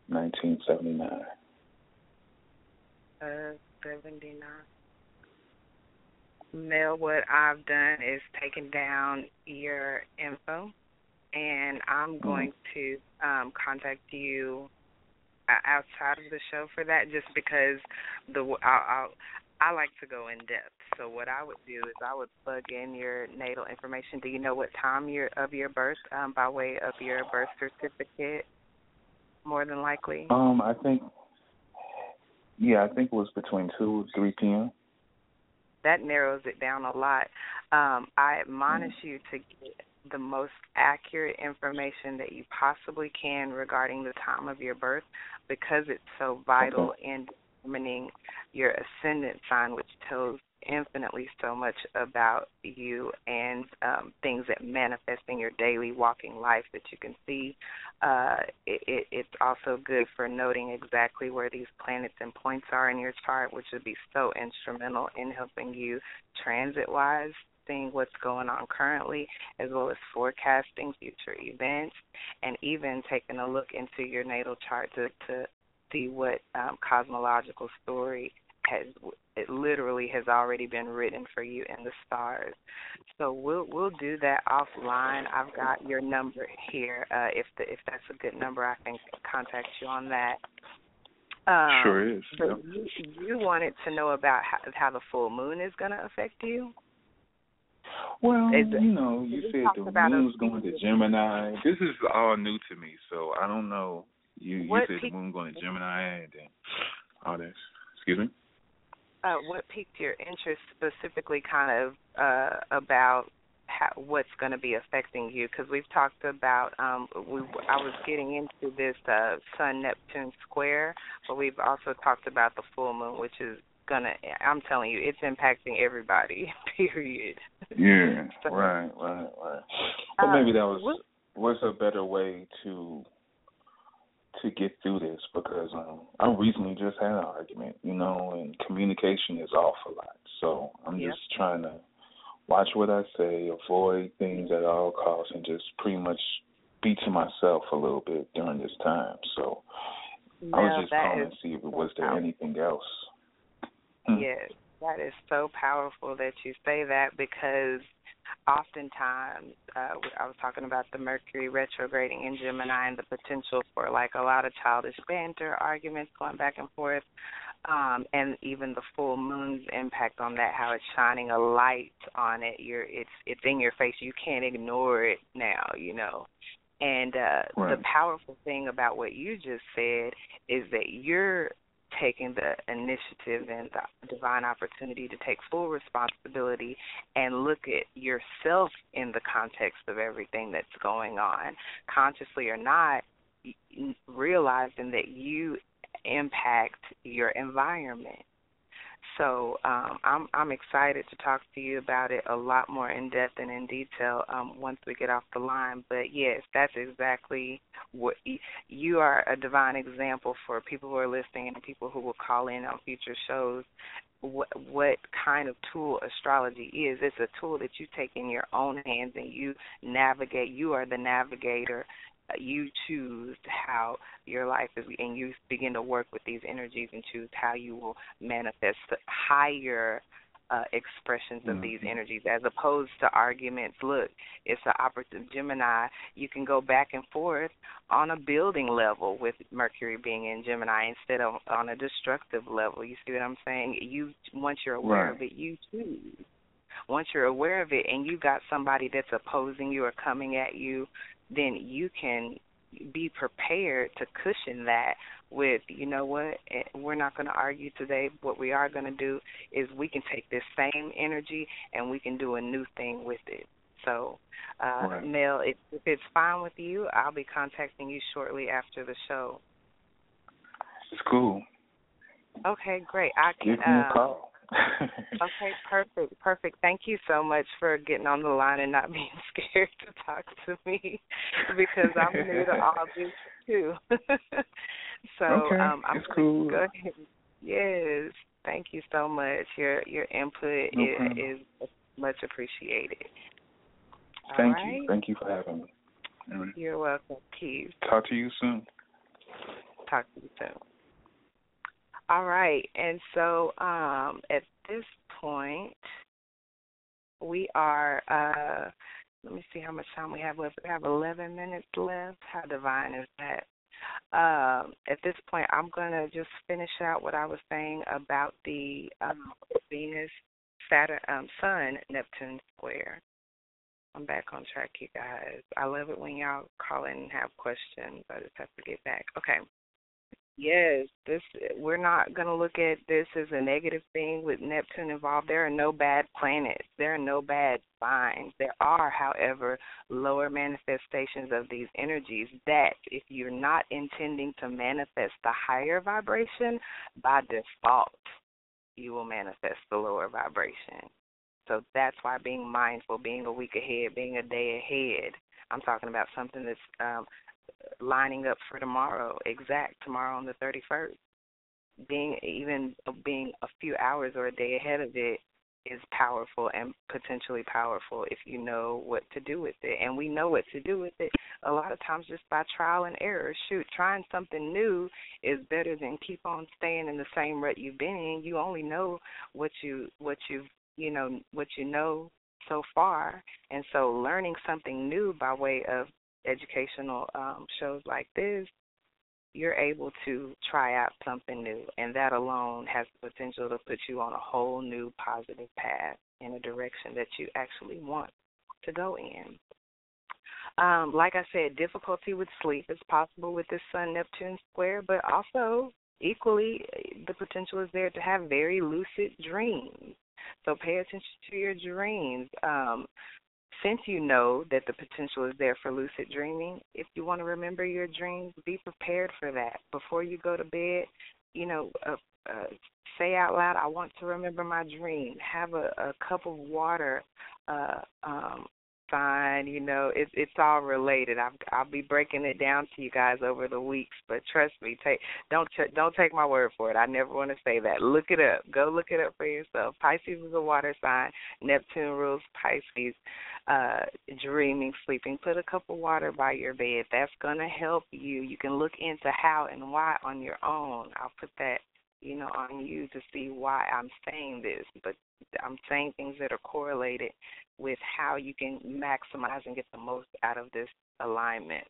nineteen seventy-nine. Uh, seventy-nine. Mel, what I've done is taken down your info, and I'm going mm-hmm. to um, contact you outside of the show for that, just because the I'll, I'll, I like to go in depth. So what I would do is I would plug in your natal information. Do you know what time you're, of your birth, um, by way of your birth certificate, more than likely? Um, I think, yeah, I think it was between two and three p.m. That narrows it down a lot. Um, I admonish mm-hmm. you to get the most accurate information that you possibly can regarding the time of your birth, because it's so vital okay. in determining your ascendant sign, which tells infinitely so much about you and um, things that manifest in your daily walking life that you can see. Uh, it, it, it's also good for noting exactly where these planets and points are in your chart, which would be so instrumental in helping you transit-wise, seeing what's going on currently, as well as forecasting future events, and even taking a look into your natal chart to, to see what um, cosmological story has it literally has already been written for you in the stars. So we'll we'll do that offline. I've got your number here. Uh, if the, if that's a good number, I can contact you on that. Um, sure is. But yep. you, you wanted to know about how, how the full moon is going to affect you? Well, is, you know, you said the moon's a, going to Gemini. This is all new to me, so I don't know. You, you said pe- the moon going to Gemini and then all this. Excuse me? Uh, what piqued your interest specifically kind of uh, about how, what's going to be affecting you? Because we've talked about, um, we, I was getting into this uh, Sun-Neptune square, but we've also talked about the full moon, which is going to, I'm telling you, it's impacting everybody, period. Yeah, so, right, right, right. Well, maybe that was, um, what's a better way to... to get through this, because um, I recently just had an argument, you know, and communication is off a lot. So I'm yep. just trying to watch what I say, avoid things at all costs, and just pretty much be to myself a little bit during this time. So no, I was just calling to see if so was there powerful. anything else. Mm. Yes, that is so powerful that you say that, because oftentimes, uh, I was talking about the Mercury retrograding in Gemini and the potential for like a lot of childish banter, arguments going back and forth, um, and even the full moon's impact on that, how it's shining a light on it. You're, it's it's in your face. You can't ignore it now, you know. And uh, right. the powerful thing about what you just said is that you're taking the initiative and the divine opportunity to take full responsibility and look at yourself in the context of everything that's going on, consciously or not, realizing that you impact your environment. So um, I'm, I'm excited to talk to you about it a lot more in depth and in detail um, once we get off the line. But, yes, that's exactly what – you are a divine example for people who are listening and people who will call in on future shows what, what kind of tool astrology is. It's a tool that you take in your own hands and you navigate. You are the navigator. You choose how your life is, and you begin to work with these energies and choose how you will manifest higher uh, expressions of mm-hmm. these energies as opposed to arguments. Look, it's an opportunity. Gemini, you can go back and forth on a building level with Mercury being in Gemini instead of on a destructive level. You see what I'm saying? You Once you're aware right. of it, you choose. Once you're aware of it and you got somebody that's opposing you or coming at you, then you can be prepared to cushion that with, you know what, we're not going to argue today. What we are going to do is we can take this same energy and we can do a new thing with it. So, uh, right. Mel, if, if it's fine with you, I'll be contacting you shortly after the show. It's cool. Okay, great. I can, Give me a call. Okay, perfect, perfect. Thank you so much for getting on the line and not being scared to talk to me because I'm new to all this too. so okay, um, I'm it's cool. Go ahead. Yes, thank you so much. Your your input no is, is much appreciated. Thank right. you, thank you for having me. Right. You're welcome, Keith. Talk to you soon. Talk to you soon. All right, and so um, at this point, we are, uh, let me see how much time we have left. We have eleven minutes left. How divine is that? Um, at this point, I'm going to just finish out what I was saying about the um, Venus, Saturn, um, Sun, Neptune square. I'm back on track, you guys. I love it when y'all call in and have questions. I just have to get back. Okay. Yes, this we're not going to look at this as a negative thing with Neptune involved. There are no bad planets. There are no bad signs. There are, however, lower manifestations of these energies that if you're not intending to manifest the higher vibration, by default, you will manifest the lower vibration. So that's why being mindful, being a week ahead, being a day ahead, I'm talking about something that's um, – lining up for tomorrow, exact tomorrow on the thirty-first. Being even being a few hours or a day ahead of it is powerful and potentially powerful if you know what to do with it. And we know what to do with it a lot of times just by trial and error. Shoot, trying something new is better than keep on staying in the same rut you've been in. You only know what you what you've you know what you know so far, and so learning something new by way of educational um, shows like this you're able to try out something new, and that alone has the potential to put you on a whole new positive path in a direction that you actually want to go in. Um, like I said, difficulty with sleep is possible with this Sun-Neptune square, but also equally the potential is there to have very lucid dreams. So pay attention to your dreams. Um, since you know that the potential is there for lucid dreaming, if you want to remember your dreams, be prepared for that. Before you go to bed, you know, uh, uh, say out loud, I want to remember my dream. Have a, a cup of water uh, um, sign, you know, it, it's all related. I've, I'll be breaking it down to you guys over the weeks, but trust me, take don't ch- don't take my word for it. I never want to say that. Look it up. Go look it up for yourself. Pisces is a water sign. Neptune rules Pisces. Uh, dreaming, sleeping. Put a cup of water by your bed. That's going to help you. You can look into how and why on your own. I'll put that, you know, on you to see why I'm saying this, but I'm saying things that are correlated with how you can maximize and get the most out of this alignment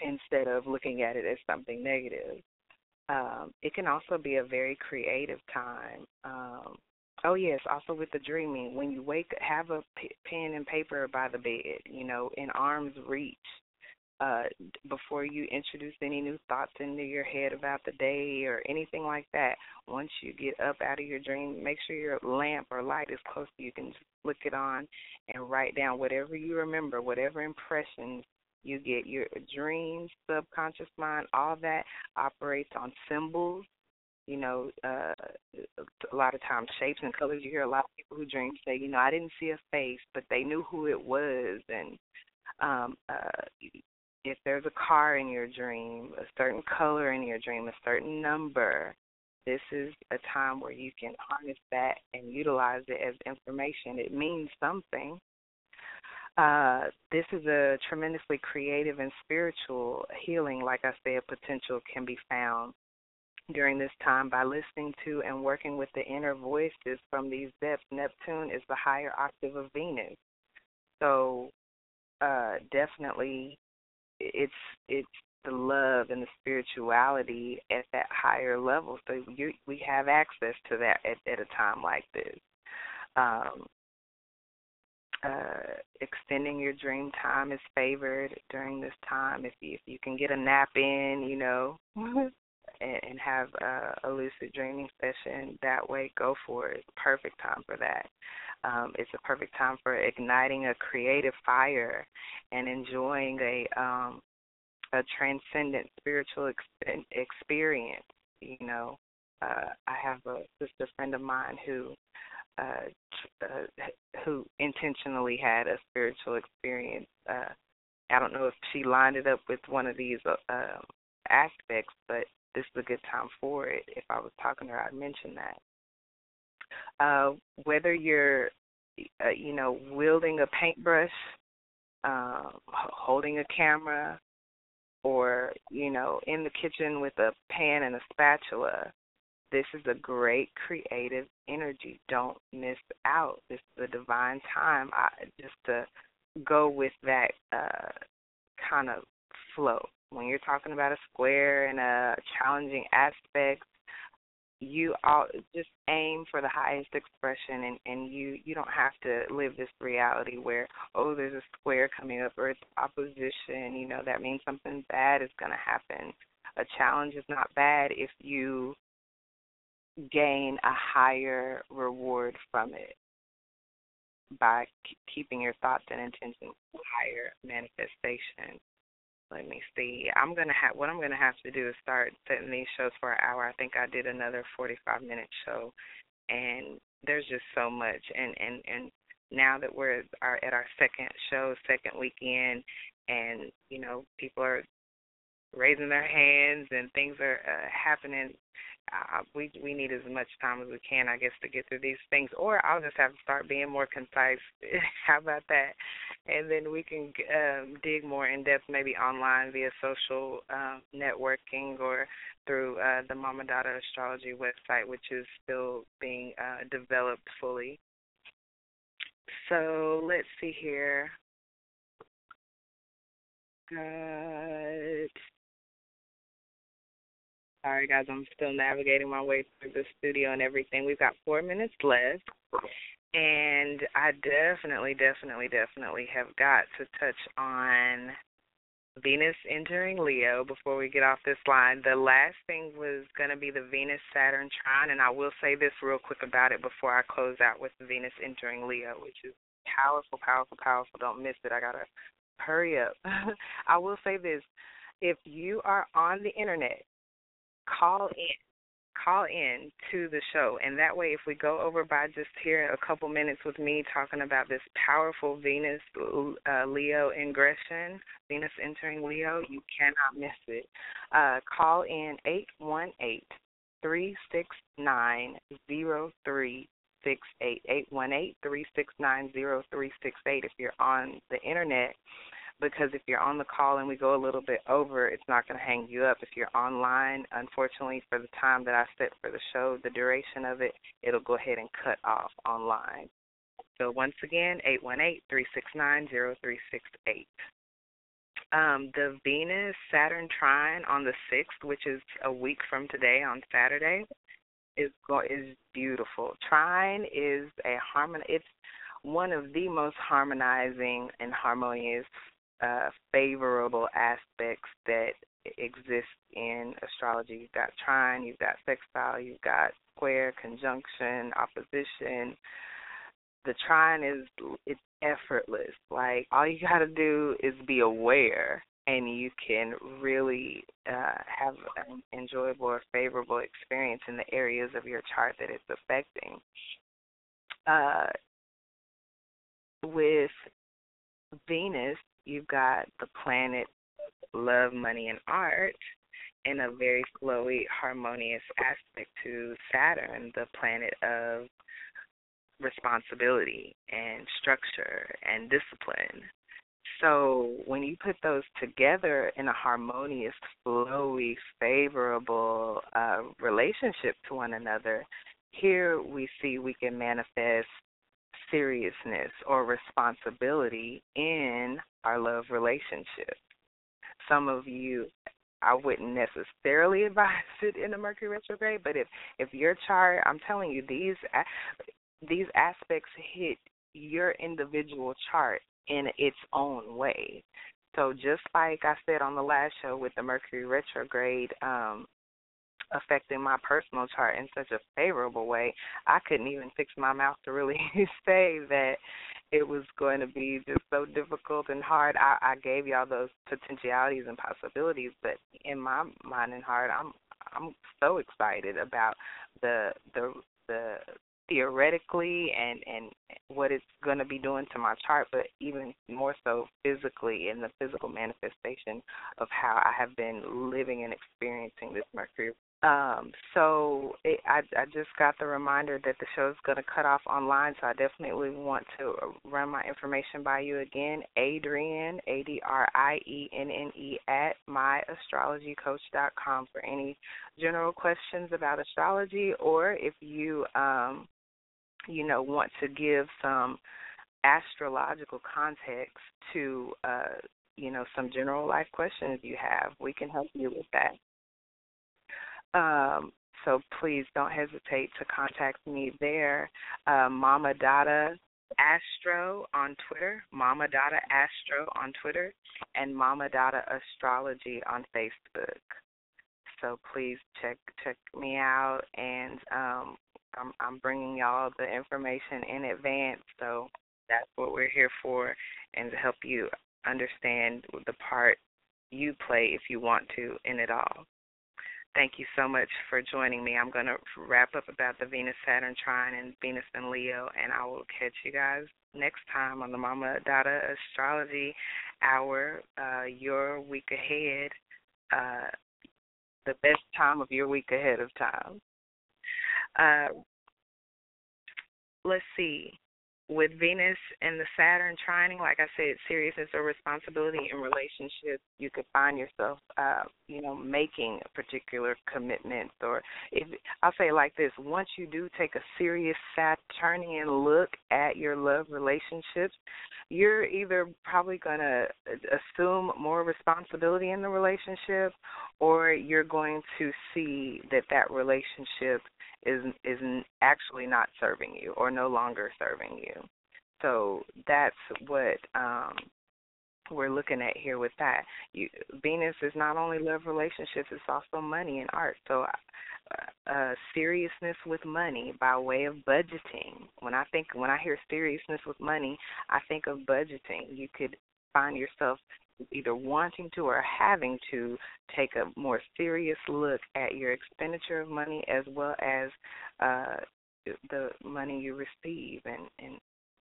instead of looking at it as something negative. Um, it can also be a very creative time. Um, oh, yes, also with the dreaming, when you wake, have a p- pen and paper by the bed, you know, in arm's reach. Uh, before you introduce any new thoughts into your head about the day or anything like that, once you get up out of your dream, make sure your lamp or light is close so you can just flick it on and write down whatever you remember, whatever impressions you get. Your dreams, subconscious mind, all that operates on symbols. You know, uh, a lot of times shapes and colors. You hear a lot of people who dream say, you know, I didn't see a face, but they knew who it was. And um, uh if there's a car in your dream, a certain color in your dream, a certain number, this is a time where you can harness that and utilize it as information. It means something. Uh, this is a tremendously creative and spiritual healing. Like I said, potential can be found during this time by listening to and working with the inner voices from these depths. Neptune is the higher octave of Venus. So uh, definitely... It's it's the love and the spirituality at that higher level. So you, we have access to that at, at a time like this. Um, uh, extending your dream time is favored during this time. If you, if you can get a nap in, you know, mm-hmm. and, and have a, a lucid dreaming session that way, go for it. It's a perfect time for that. Um, it's a perfect time for igniting a creative fire and enjoying a um, a transcendent spiritual ex- experience. You know, uh, I have a sister friend of mine who uh, uh, who intentionally had a spiritual experience. Uh, I don't know if she lined it up with one of these uh, aspects, but this is a good time for it. If I was talking to her, I'd mention that. Uh, whether you're, uh, you know, wielding a paintbrush, uh, holding a camera, or, you know, in the kitchen with a pan and a spatula, this is a great creative energy. Don't miss out. This is a divine time I, just to go with that uh, kind of flow. When you're talking about a square and a challenging aspect, you all just aim for the highest expression, and, and you, you don't have to live this reality where, oh, there's a square coming up or it's opposition. You know, that means something bad is going to happen. A challenge is not bad if you gain a higher reward from it by keeping your thoughts and intentions to higher manifestation. Let me see. I'm gonna have what I'm gonna have to do is start setting these shows for an hour. I think I did another forty-five minute show, and there's just so much. And and, and now that we're are at our second show, second weekend, and you know people are raising their hands and things are uh, happening. Uh, we we need as much time as we can, I guess, to get through these things, or I'll just have to start being more concise. How about that? And then we can um, dig more in depth, maybe online via social uh, networking or through uh, the Mama Dada Astrology website, which is still being uh, developed fully. So let's see here. Good. sorry, guys. I'm still navigating my way through the studio and everything. We've got four minutes left. And I definitely, definitely, definitely have got to touch on Venus entering Leo before we get off this line. The last thing was going to be the Venus-Saturn trine, and I will say this real quick about it before I close out with Venus entering Leo, which is powerful, powerful, powerful. Don't miss it. I got to hurry up. I will say this. If you are on the internet, call in. Call in to the show, and that way if we go over by just here a couple minutes with me talking about this powerful Venus uh, Leo ingression, Venus entering Leo, you cannot miss it. Uh, call in eight one eight, three six nine, zero three six eight, eight one eight, three six nine, zero three six eight if you're on the internet. Because if you're on the call and we go a little bit over, it's not going to hang you up. If you're online, unfortunately, for the time that I set for the show, the duration of it, it'll go ahead and cut off online. So once again, eight one eight, three six nine, zero three six eight. Um, the Venus-Saturn trine on the sixth, which is a week from today on Saturday, is go- is beautiful. Trine is a harmon- it's one of the most harmonizing and harmonious Uh, favorable aspects that exist in astrology. You've got trine, you've got sextile, you've got square, conjunction, opposition. The trine is it's effortless. Like, all you got to do is be aware, and you can really uh, have an enjoyable or favorable experience in the areas of your chart that it's affecting. Uh, with Venus, you've got the planet love, money, and art in a very flowy, harmonious aspect to Saturn, the planet of responsibility and structure and discipline. So when you put those together in a harmonious, flowy, favorable uh, relationship to one another, here we see we can manifest seriousness or responsibility in our love relationship. Some of you, I wouldn't necessarily advise it in a Mercury retrograde, but if, if your chart, I'm telling you, these these aspects hit your individual chart in its own way. So just like I said on the last show with the Mercury retrograde, um, affecting my personal chart in such a favorable way, I couldn't even fix my mouth to really say that it was going to be just so difficult and hard. I, I gave y'all those potentialities and possibilities, but in my mind and heart, I'm I'm so excited about the the the theoretically and and what it's going to be doing to my chart, but even more so physically in the physical manifestation of how I have been living and experiencing this Mercury. Um, so it, I, I just got the reminder that the show is going to cut off online, so I definitely want to run my information by you again. Adrienne, A D R I E N N E, at my astrology coach dot com for any general questions about astrology, or if you, um, you know, want to give some astrological context to, uh, you know, some general life questions you have, we can help you with that. Um, so please don't hesitate to contact me there. Uh, Mama Dada Astro on Twitter, Mama Dada Astro on Twitter, and Mama Dada Astrology on Facebook. So please check check me out, and um, I'm, I'm bringing y'all the information in advance. So that's what we're here for, and to help you understand the part you play if you want to in it all. Thank you so much for joining me. I'm going to wrap up about the Venus-Saturn trine and Venus and Leo, and I will catch you guys next time on the Mama Dada Astrology Hour, uh, your week ahead, uh, the best time of your week ahead of time. Uh, let's see. With Venus and the Saturn trining, like I said, seriousness or responsibility in relationships, you could find yourself uh, you know, making particular commitments. Or if I'll say it like this, once you do take a serious Saturnian look at your love relationships, you're either probably going to assume more responsibility in the relationship, or you're going to see that that relationship is is actually not serving you or no longer serving you. So that's what um, we're looking at here with that. You, Venus is not only love relationships, it's also money and art. So uh, uh, seriousness with money by way of budgeting. When I think, when I hear seriousness with money, I think of budgeting. You could find yourself either wanting to or having to take a more serious look at your expenditure of money as well as uh, the money you receive, and, and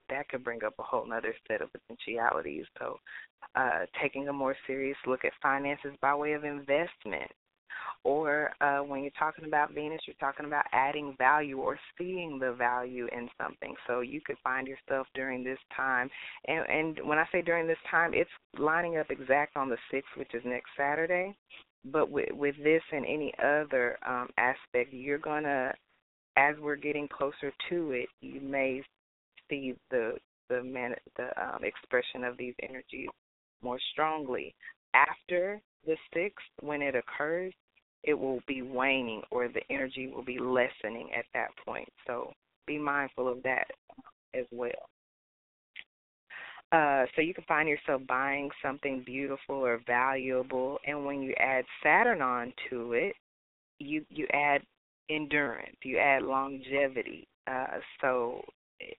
that could bring up a whole other set of potentialities. So uh, taking a more serious look at finances by way of investment, or uh, when you're talking about Venus, you're talking about adding value or seeing the value in something. So you could find yourself during this time, and, and when I say during this time, it's lining up exact on the sixth, which is next Saturday. But with, with this and any other um, aspect, you're going to, as we're getting closer to it, you may see the the, man, the um, expression of these energies more strongly. After the sixth, when it occurs, it will be waning, or the energy will be lessening at that point. So be mindful of that as well. Uh, so you can find yourself buying something beautiful or valuable, and when you add Saturn on to it, you, you add endurance, you add longevity. Uh, so... It,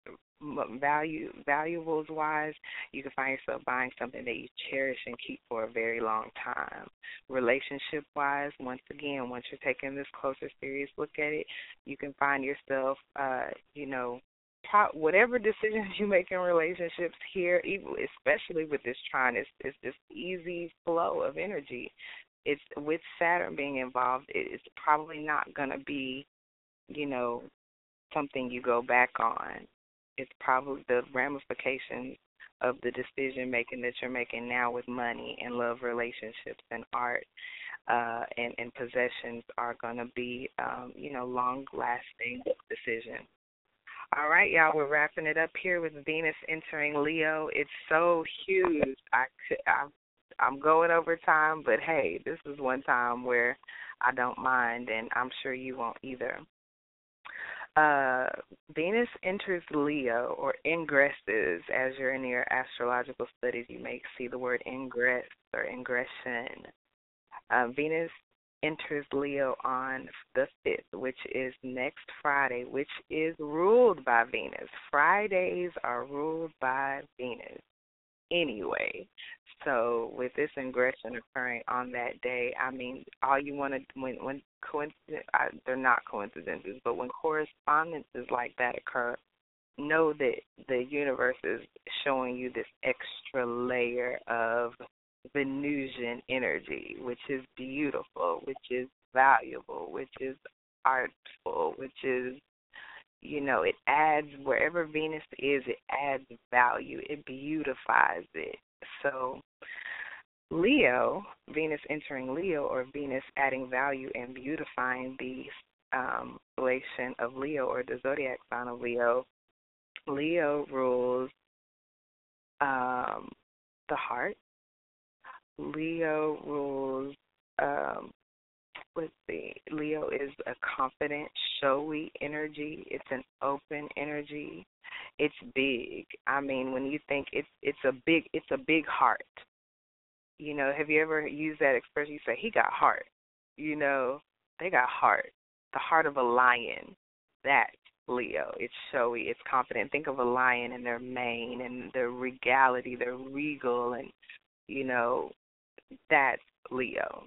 value valuables wise, you can find yourself buying something that you cherish and keep for a very long time. Relationship wise, once again, once you're taking this closer serious look at it, you can find yourself uh, you know, pro- whatever decisions you make in relationships here, even, especially with this trine, it's, it's this easy flow of energy. It's with Saturn being involved, it's probably not going to be, you know, something you go back on. It's probably the ramifications of the decision-making that you're making now with money and love relationships and art uh, and, and possessions are going to be, um, you know, long-lasting decisions. All right, y'all, we're wrapping it up here with Venus entering Leo. It's so huge. I, I, I'm going over time, but, hey, this is one time where I don't mind, and I'm sure you won't either. Uh, Venus enters Leo, or ingresses. As you're in your astrological studies, you may see the word ingress or ingression. Uh, Venus enters Leo on the fifth, which is next Friday, which is ruled by Venus. Fridays are ruled by Venus anyway. So with this ingression occurring on that day, I mean, all you want to, when, when coincidence, I, they're not coincidences, but when correspondences like that occur, know that the universe is showing you this extra layer of Venusian energy, which is beautiful, which is valuable, which is artful, which is, you know, it adds, wherever Venus is, it adds value, it beautifies it. So Leo, Venus entering Leo, or Venus adding value and beautifying the um, relation of Leo, or the zodiac sign of Leo. Leo rules um, the heart. Leo rules, um, let's see, Leo is a confident, showy energy. It's an open energy. It's big. I mean, when you think it's it's a big it's a big heart. You know, have you ever used that expression? You say, he got heart. You know, they got heart. The heart of a lion. That's Leo. It's showy. It's confident. Think of a lion and their mane and their regality, their regal, and, you know, that's Leo.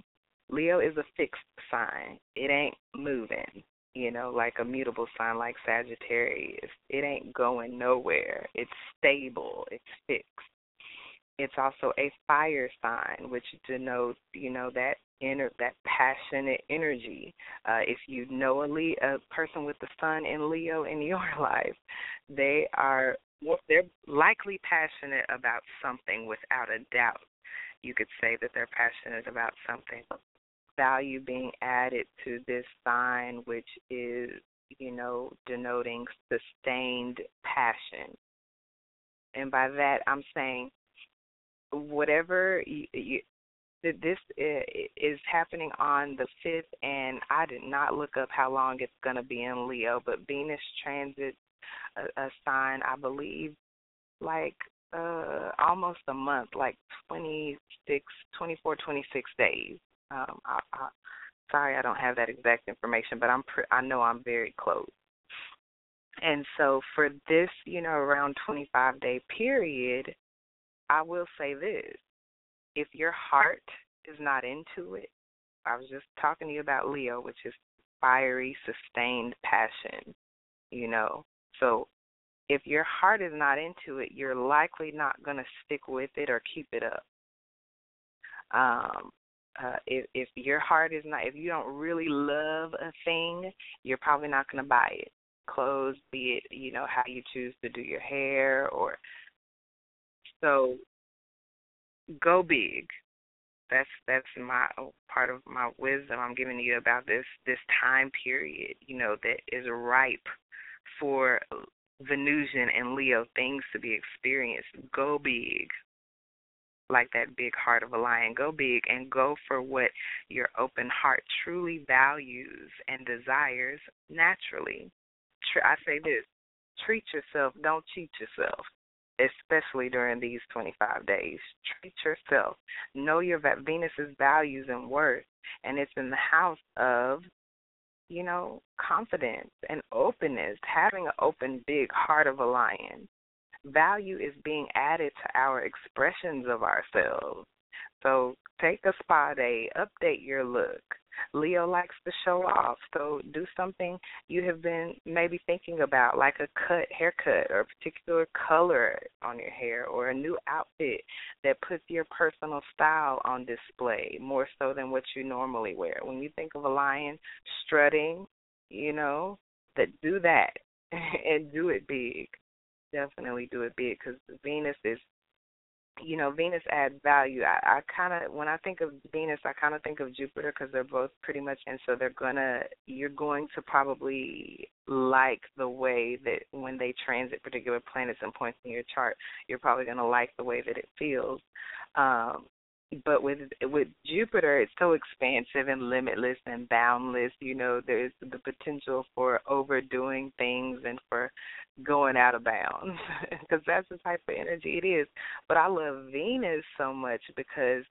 Leo is a fixed sign. It ain't moving. You know, like a mutable sign like Sagittarius. It ain't going nowhere. It's stable. It's fixed. It's also a fire sign, which denotes, you know, that inner, that passionate energy. Uh, if you know a, Le- a person with the sun in Leo in your life, they are they're likely passionate about something without a doubt. You could say that they're passionate about something. value being added to this sign, which is, you know, denoting sustained passion. And by that, I'm saying whatever you, you, this is happening on the fifth, and I did not look up how long it's going to be in Leo, but Venus transits a, a sign, I believe, like uh, almost a month, like twenty-six, twenty-four, twenty-six days. Um, I, I, sorry, I don't have that exact information, but I'm pre- I know I'm very close. And so for this, you know, around twenty-five day period, I will say this. If your heart is not into it, I was just talking to you about Leo, which is fiery, sustained passion, you know. So if your heart is not into it, you're likely not going to stick with it or keep it up. Um, uh, if, if your heart is not, if you don't really love a thing, you're probably not going to buy it. Clothes, be it, you know, how you choose to do your hair or so. Go big. That's that's my part of my wisdom I'm giving you about this this time period, you know, that is ripe for Venusian and Leo things to be experienced. Go big, like that big heart of a lion. Go big and go for what your open heart truly values and desires naturally. I say this, treat yourself, don't cheat yourself. Especially during these twenty-five days. Treat yourself. Know your Venus's values and worth, and it's in the house of, you know, confidence and openness, having an open, big heart of a lion. Value is being added to our expressions of ourselves. So take a spa day, update your look. Leo likes to show off, so do something you have been maybe thinking about, like a cut, haircut, or a particular color on your hair, or a new outfit that puts your personal style on display more so than what you normally wear. When you think of a lion strutting, you know, that do that and do it big. Definitely do it big, because Venus is, you know, Venus adds value. I, I kind of, when I think of Venus, I kind of think of Jupiter, because they're both pretty much, and so they're going to, you're going to probably like the way that when they transit particular planets and points in your chart, you're probably going to like the way that it feels. Um, but with with Jupiter, it's so expansive and limitless and boundless. You know, there's the potential for overdoing things and for going out of bounds, because that's the type of energy it is. But I love Venus so much because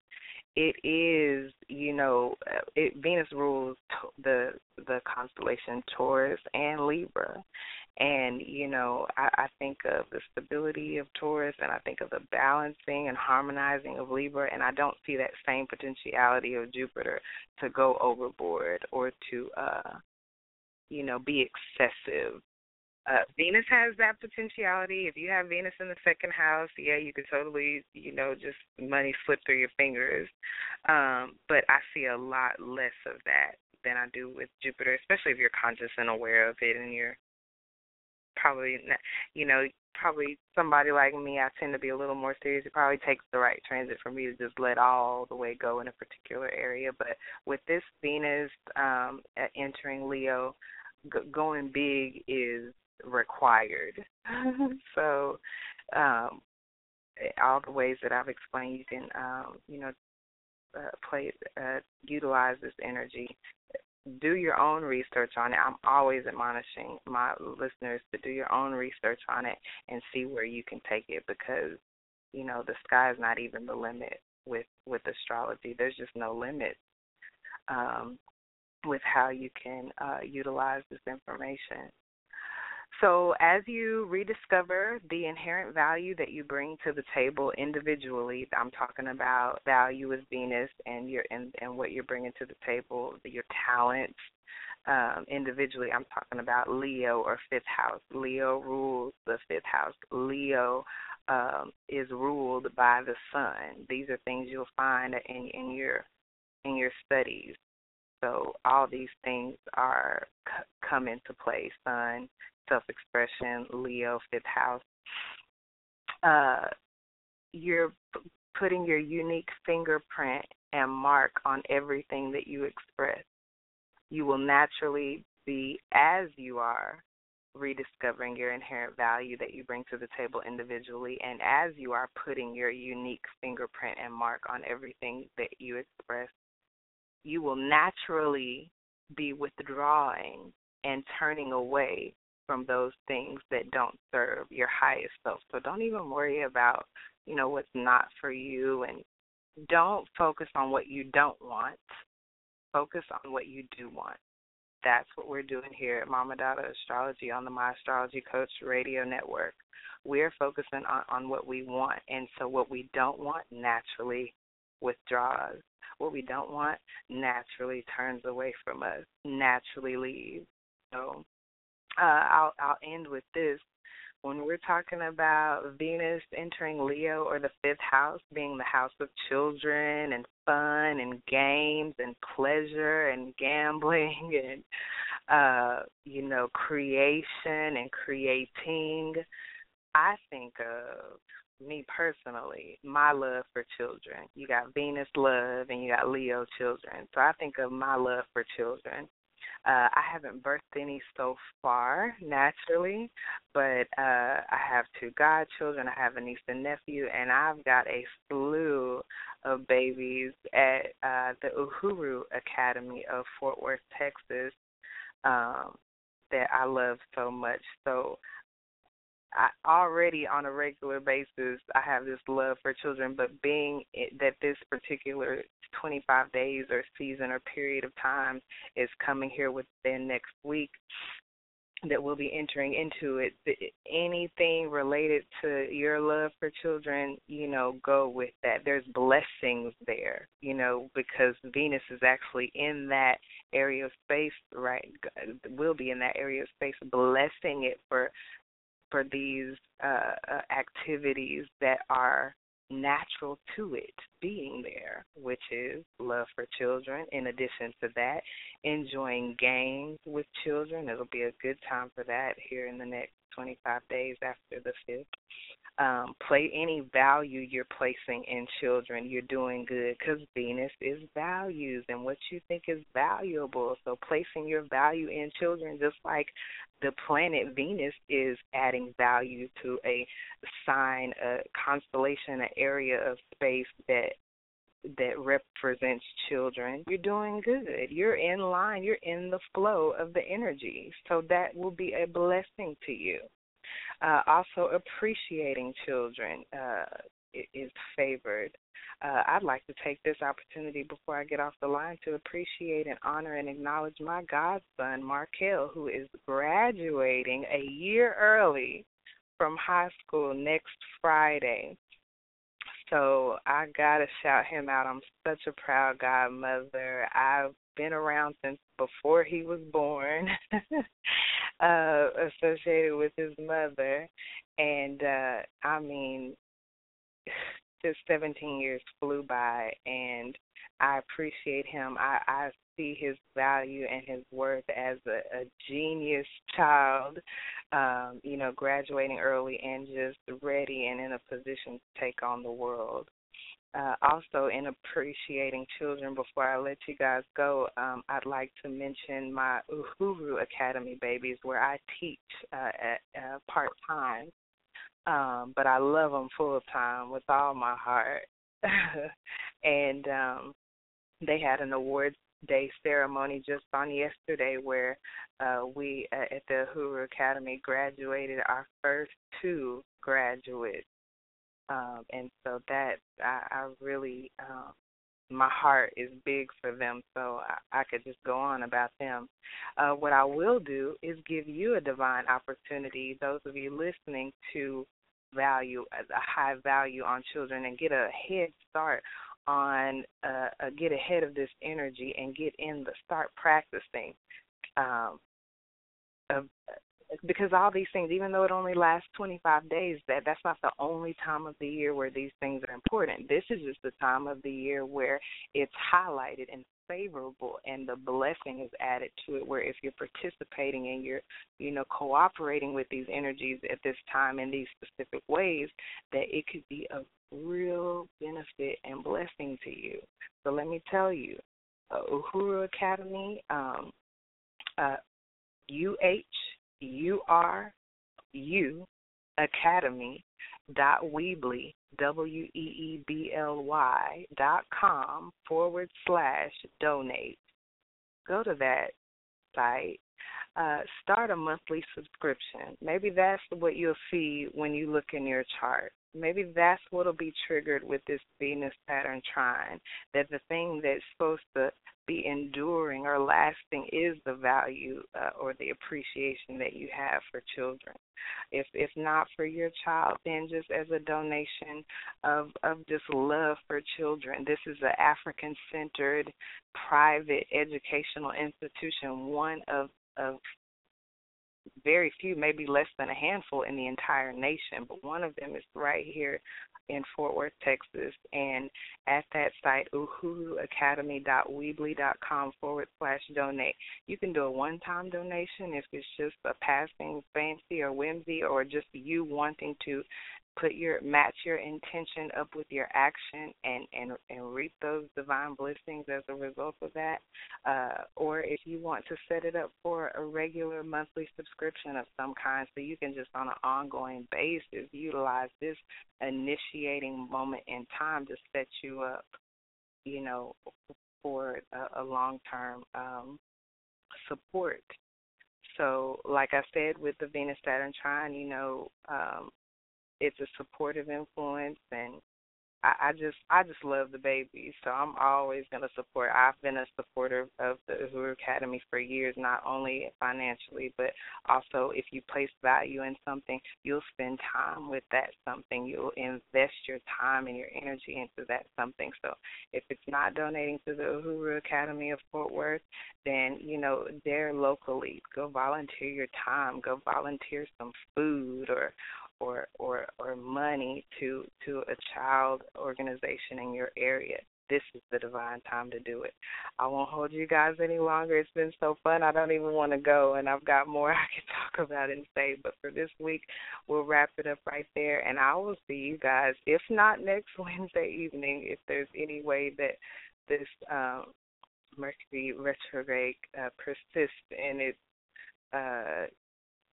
it is, you know, it, Venus rules the the constellation Taurus and Libra. And, you know, I, I think of the stability of Taurus, and I think of the balancing and harmonizing of Libra, and I don't see that same potentiality of Jupiter to go overboard or to, uh, you know, be excessive. Uh, Venus has that potentiality. If you have Venus in the second house, yeah, you could totally, you know, just money slip through your fingers. Um, but I see a lot less of that than I do with Jupiter, especially if you're conscious and aware of it, and you're probably, you know, probably somebody like me, I tend to be a little more serious. It probably takes the right transit for me to just let all the way go in a particular area. But with this Venus um, entering Leo, g- going big is required. So um, all the ways that I've explained, you can, um, you know, uh, play, uh, utilize this energy. Do your own research on it. I'm always admonishing my listeners to do your own research on it and see where you can take it, because, you know, the sky is not even the limit with, with astrology. There's just no limit um, with how you can uh, utilize this information. So as you rediscover the inherent value that you bring to the table individually, I'm talking about value with Venus and your and, and what you're bringing to the table, your talents um, individually. I'm talking about Leo or fifth house. Leo rules the fifth house. Leo um, is ruled by the sun. These are things you'll find in, in your in your studies. So all these things are c- come into play: sun, self-expression, Leo, fifth house. Uh, you're p- putting your unique fingerprint and mark on everything that you express. You will naturally be, as you are, rediscovering your inherent value that you bring to the table individually, and as you are putting your unique fingerprint and mark on everything that you express, you will naturally be withdrawing and turning away from those things that don't serve your highest self. So don't even worry about, you know, what's not for you, and don't focus on what you don't want. Focus on what you do want. That's what we're doing here at Mama Dada Astrology on the My Astrology Coach Radio Network. We're focusing on, on what we want, and so what we don't want naturally withdraws. What we don't want naturally turns away from us, naturally leaves. So uh, I'll, I'll end with this. When we're talking about Venus entering Leo, or the fifth house being the house of children and fun and games and pleasure and gambling and, uh, you know, creation and creating, I think of, me personally, my love for children. You got Venus love and you got Leo children. So I think of my love for children. Uh, I haven't birthed any so far, naturally, but uh, I have two godchildren. I have a niece and nephew, and I've got a slew of babies at uh, the Uhuru Academy of Fort Worth, Texas, um, that I love so much. So I already on a regular basis, I have this love for children, but being it, that this particular twenty-five days or season or period of time is coming here within next week that we'll be entering into it, anything related to your love for children, you know, go with that. There's blessings there, you know, because Venus is actually in that area of space, right? Will be in that area of space, blessing it for for these uh, activities that are natural to it being there, which is love for children. In addition to that, enjoying games with children. It'll be a good time for that here in the next twenty-five days after the fifth. Um, play any value you're placing in children. You're doing good because Venus is values and what you think is valuable. So placing your value in children, just like the planet Venus is adding value to a sign, a constellation, an area of space that that represents children, you're doing good. You're in line. You're in the flow of the energy. So that will be a blessing to you. Uh, also, appreciating children uh, is favored. Uh, I'd like to take this opportunity before I get off the line to appreciate and honor and acknowledge my godson, Markel, who is graduating a year early from high school next Friday. So I got to shout him out. I'm such a proud godmother. I've been around since before he was born, uh, associated with his mother. And, uh, I mean, just seventeen years flew by, and I appreciate him. I, I see his value and his worth as a, a genius child, um, you know, graduating early and just ready and in a position to take on the world. Uh, also, in appreciating children, before I let you guys go, um, I'd like to mention my Uhuru Academy babies, where I teach uh, at, uh, part-time. Um, but I love them full time with all my heart. And um, they had an awards day ceremony just on yesterday where uh, we uh, at the Uhuru Academy graduated our first two graduates. Um, and so that I, I really, um, my heart is big for them, so I, I could just go on about them. Uh, what I will do is give you a divine opportunity, those of you listening, to value a high value on children and get a head start on, uh, uh, get ahead of this energy and get in the start practicing. Um, of, Because all these things, even though it only lasts twenty-five days, that, that's not the only time of the year where these things are important. This is just the time of the year where it's highlighted and favorable and the blessing is added to it, where if you're participating and you're, you know, cooperating with these energies at this time in these specific ways, that it could be a real benefit and blessing to you. So let me tell you, uh, Uhuru Academy, um, uh, U H U R U Academy dot Weebly, W E E B L Y dot com forward slash donate. Go to that site. Uh, start a monthly subscription. Maybe that's what you'll see when you look in your chart. Maybe that's what will be triggered with this Venus pattern trine, that the thing that's supposed to be enduring or lasting is the value uh, or the appreciation that you have for children. If if not for your child, then just as a donation of, of just love for children. This is an African-centered private educational institution, one of of very few, maybe less than a handful in the entire nation, but one of them is right here in Fort Worth, Texas, and at that site, uhuruacademy.weebly.com forward slash donate. You can do a one-time donation if it's just a passing fancy or whimsy, or just you wanting to put your match your intention up with your action and, and, and reap those divine blessings as a result of that. Uh, or if you want to set it up for a regular monthly subscription of some kind, so you can just on an ongoing basis utilize this initiating moment in time to set you up, you know, for a, a long-term um, support. So like I said, with the Venus Saturn trine, you know, um, it's a supportive influence, and I, I just I just love the babies, so I'm always going to support. I've been a supporter of the Uhuru Academy for years, not only financially, but also if you place value in something, you'll spend time with that something. You'll invest your time and your energy into that something. So if it's not donating to the Uhuru Academy of Fort Worth, then, you know, there locally, go volunteer your time, go volunteer some food or Or, or or money to, to a child organization in your area. This is the divine time to do it. I won't hold you guys any longer. It's been so fun. I don't even want to go, and I've got more I can talk about and say. But for this week, we'll wrap it up right there, and I will see you guys, if not next Wednesday evening, if there's any way that this um, Mercury retrograde uh, persists in its uh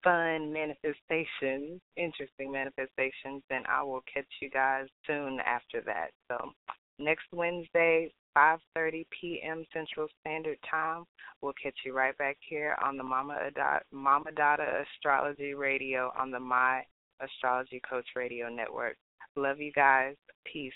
fun manifestations, interesting manifestations, then I will catch you guys soon after that. So next Wednesday, five thirty p.m. Central Standard Time, we'll catch you right back here on the Mama Ada, Mama Dada Astrology Radio on the My Astrology Coach Radio Network. Love you guys. Peace.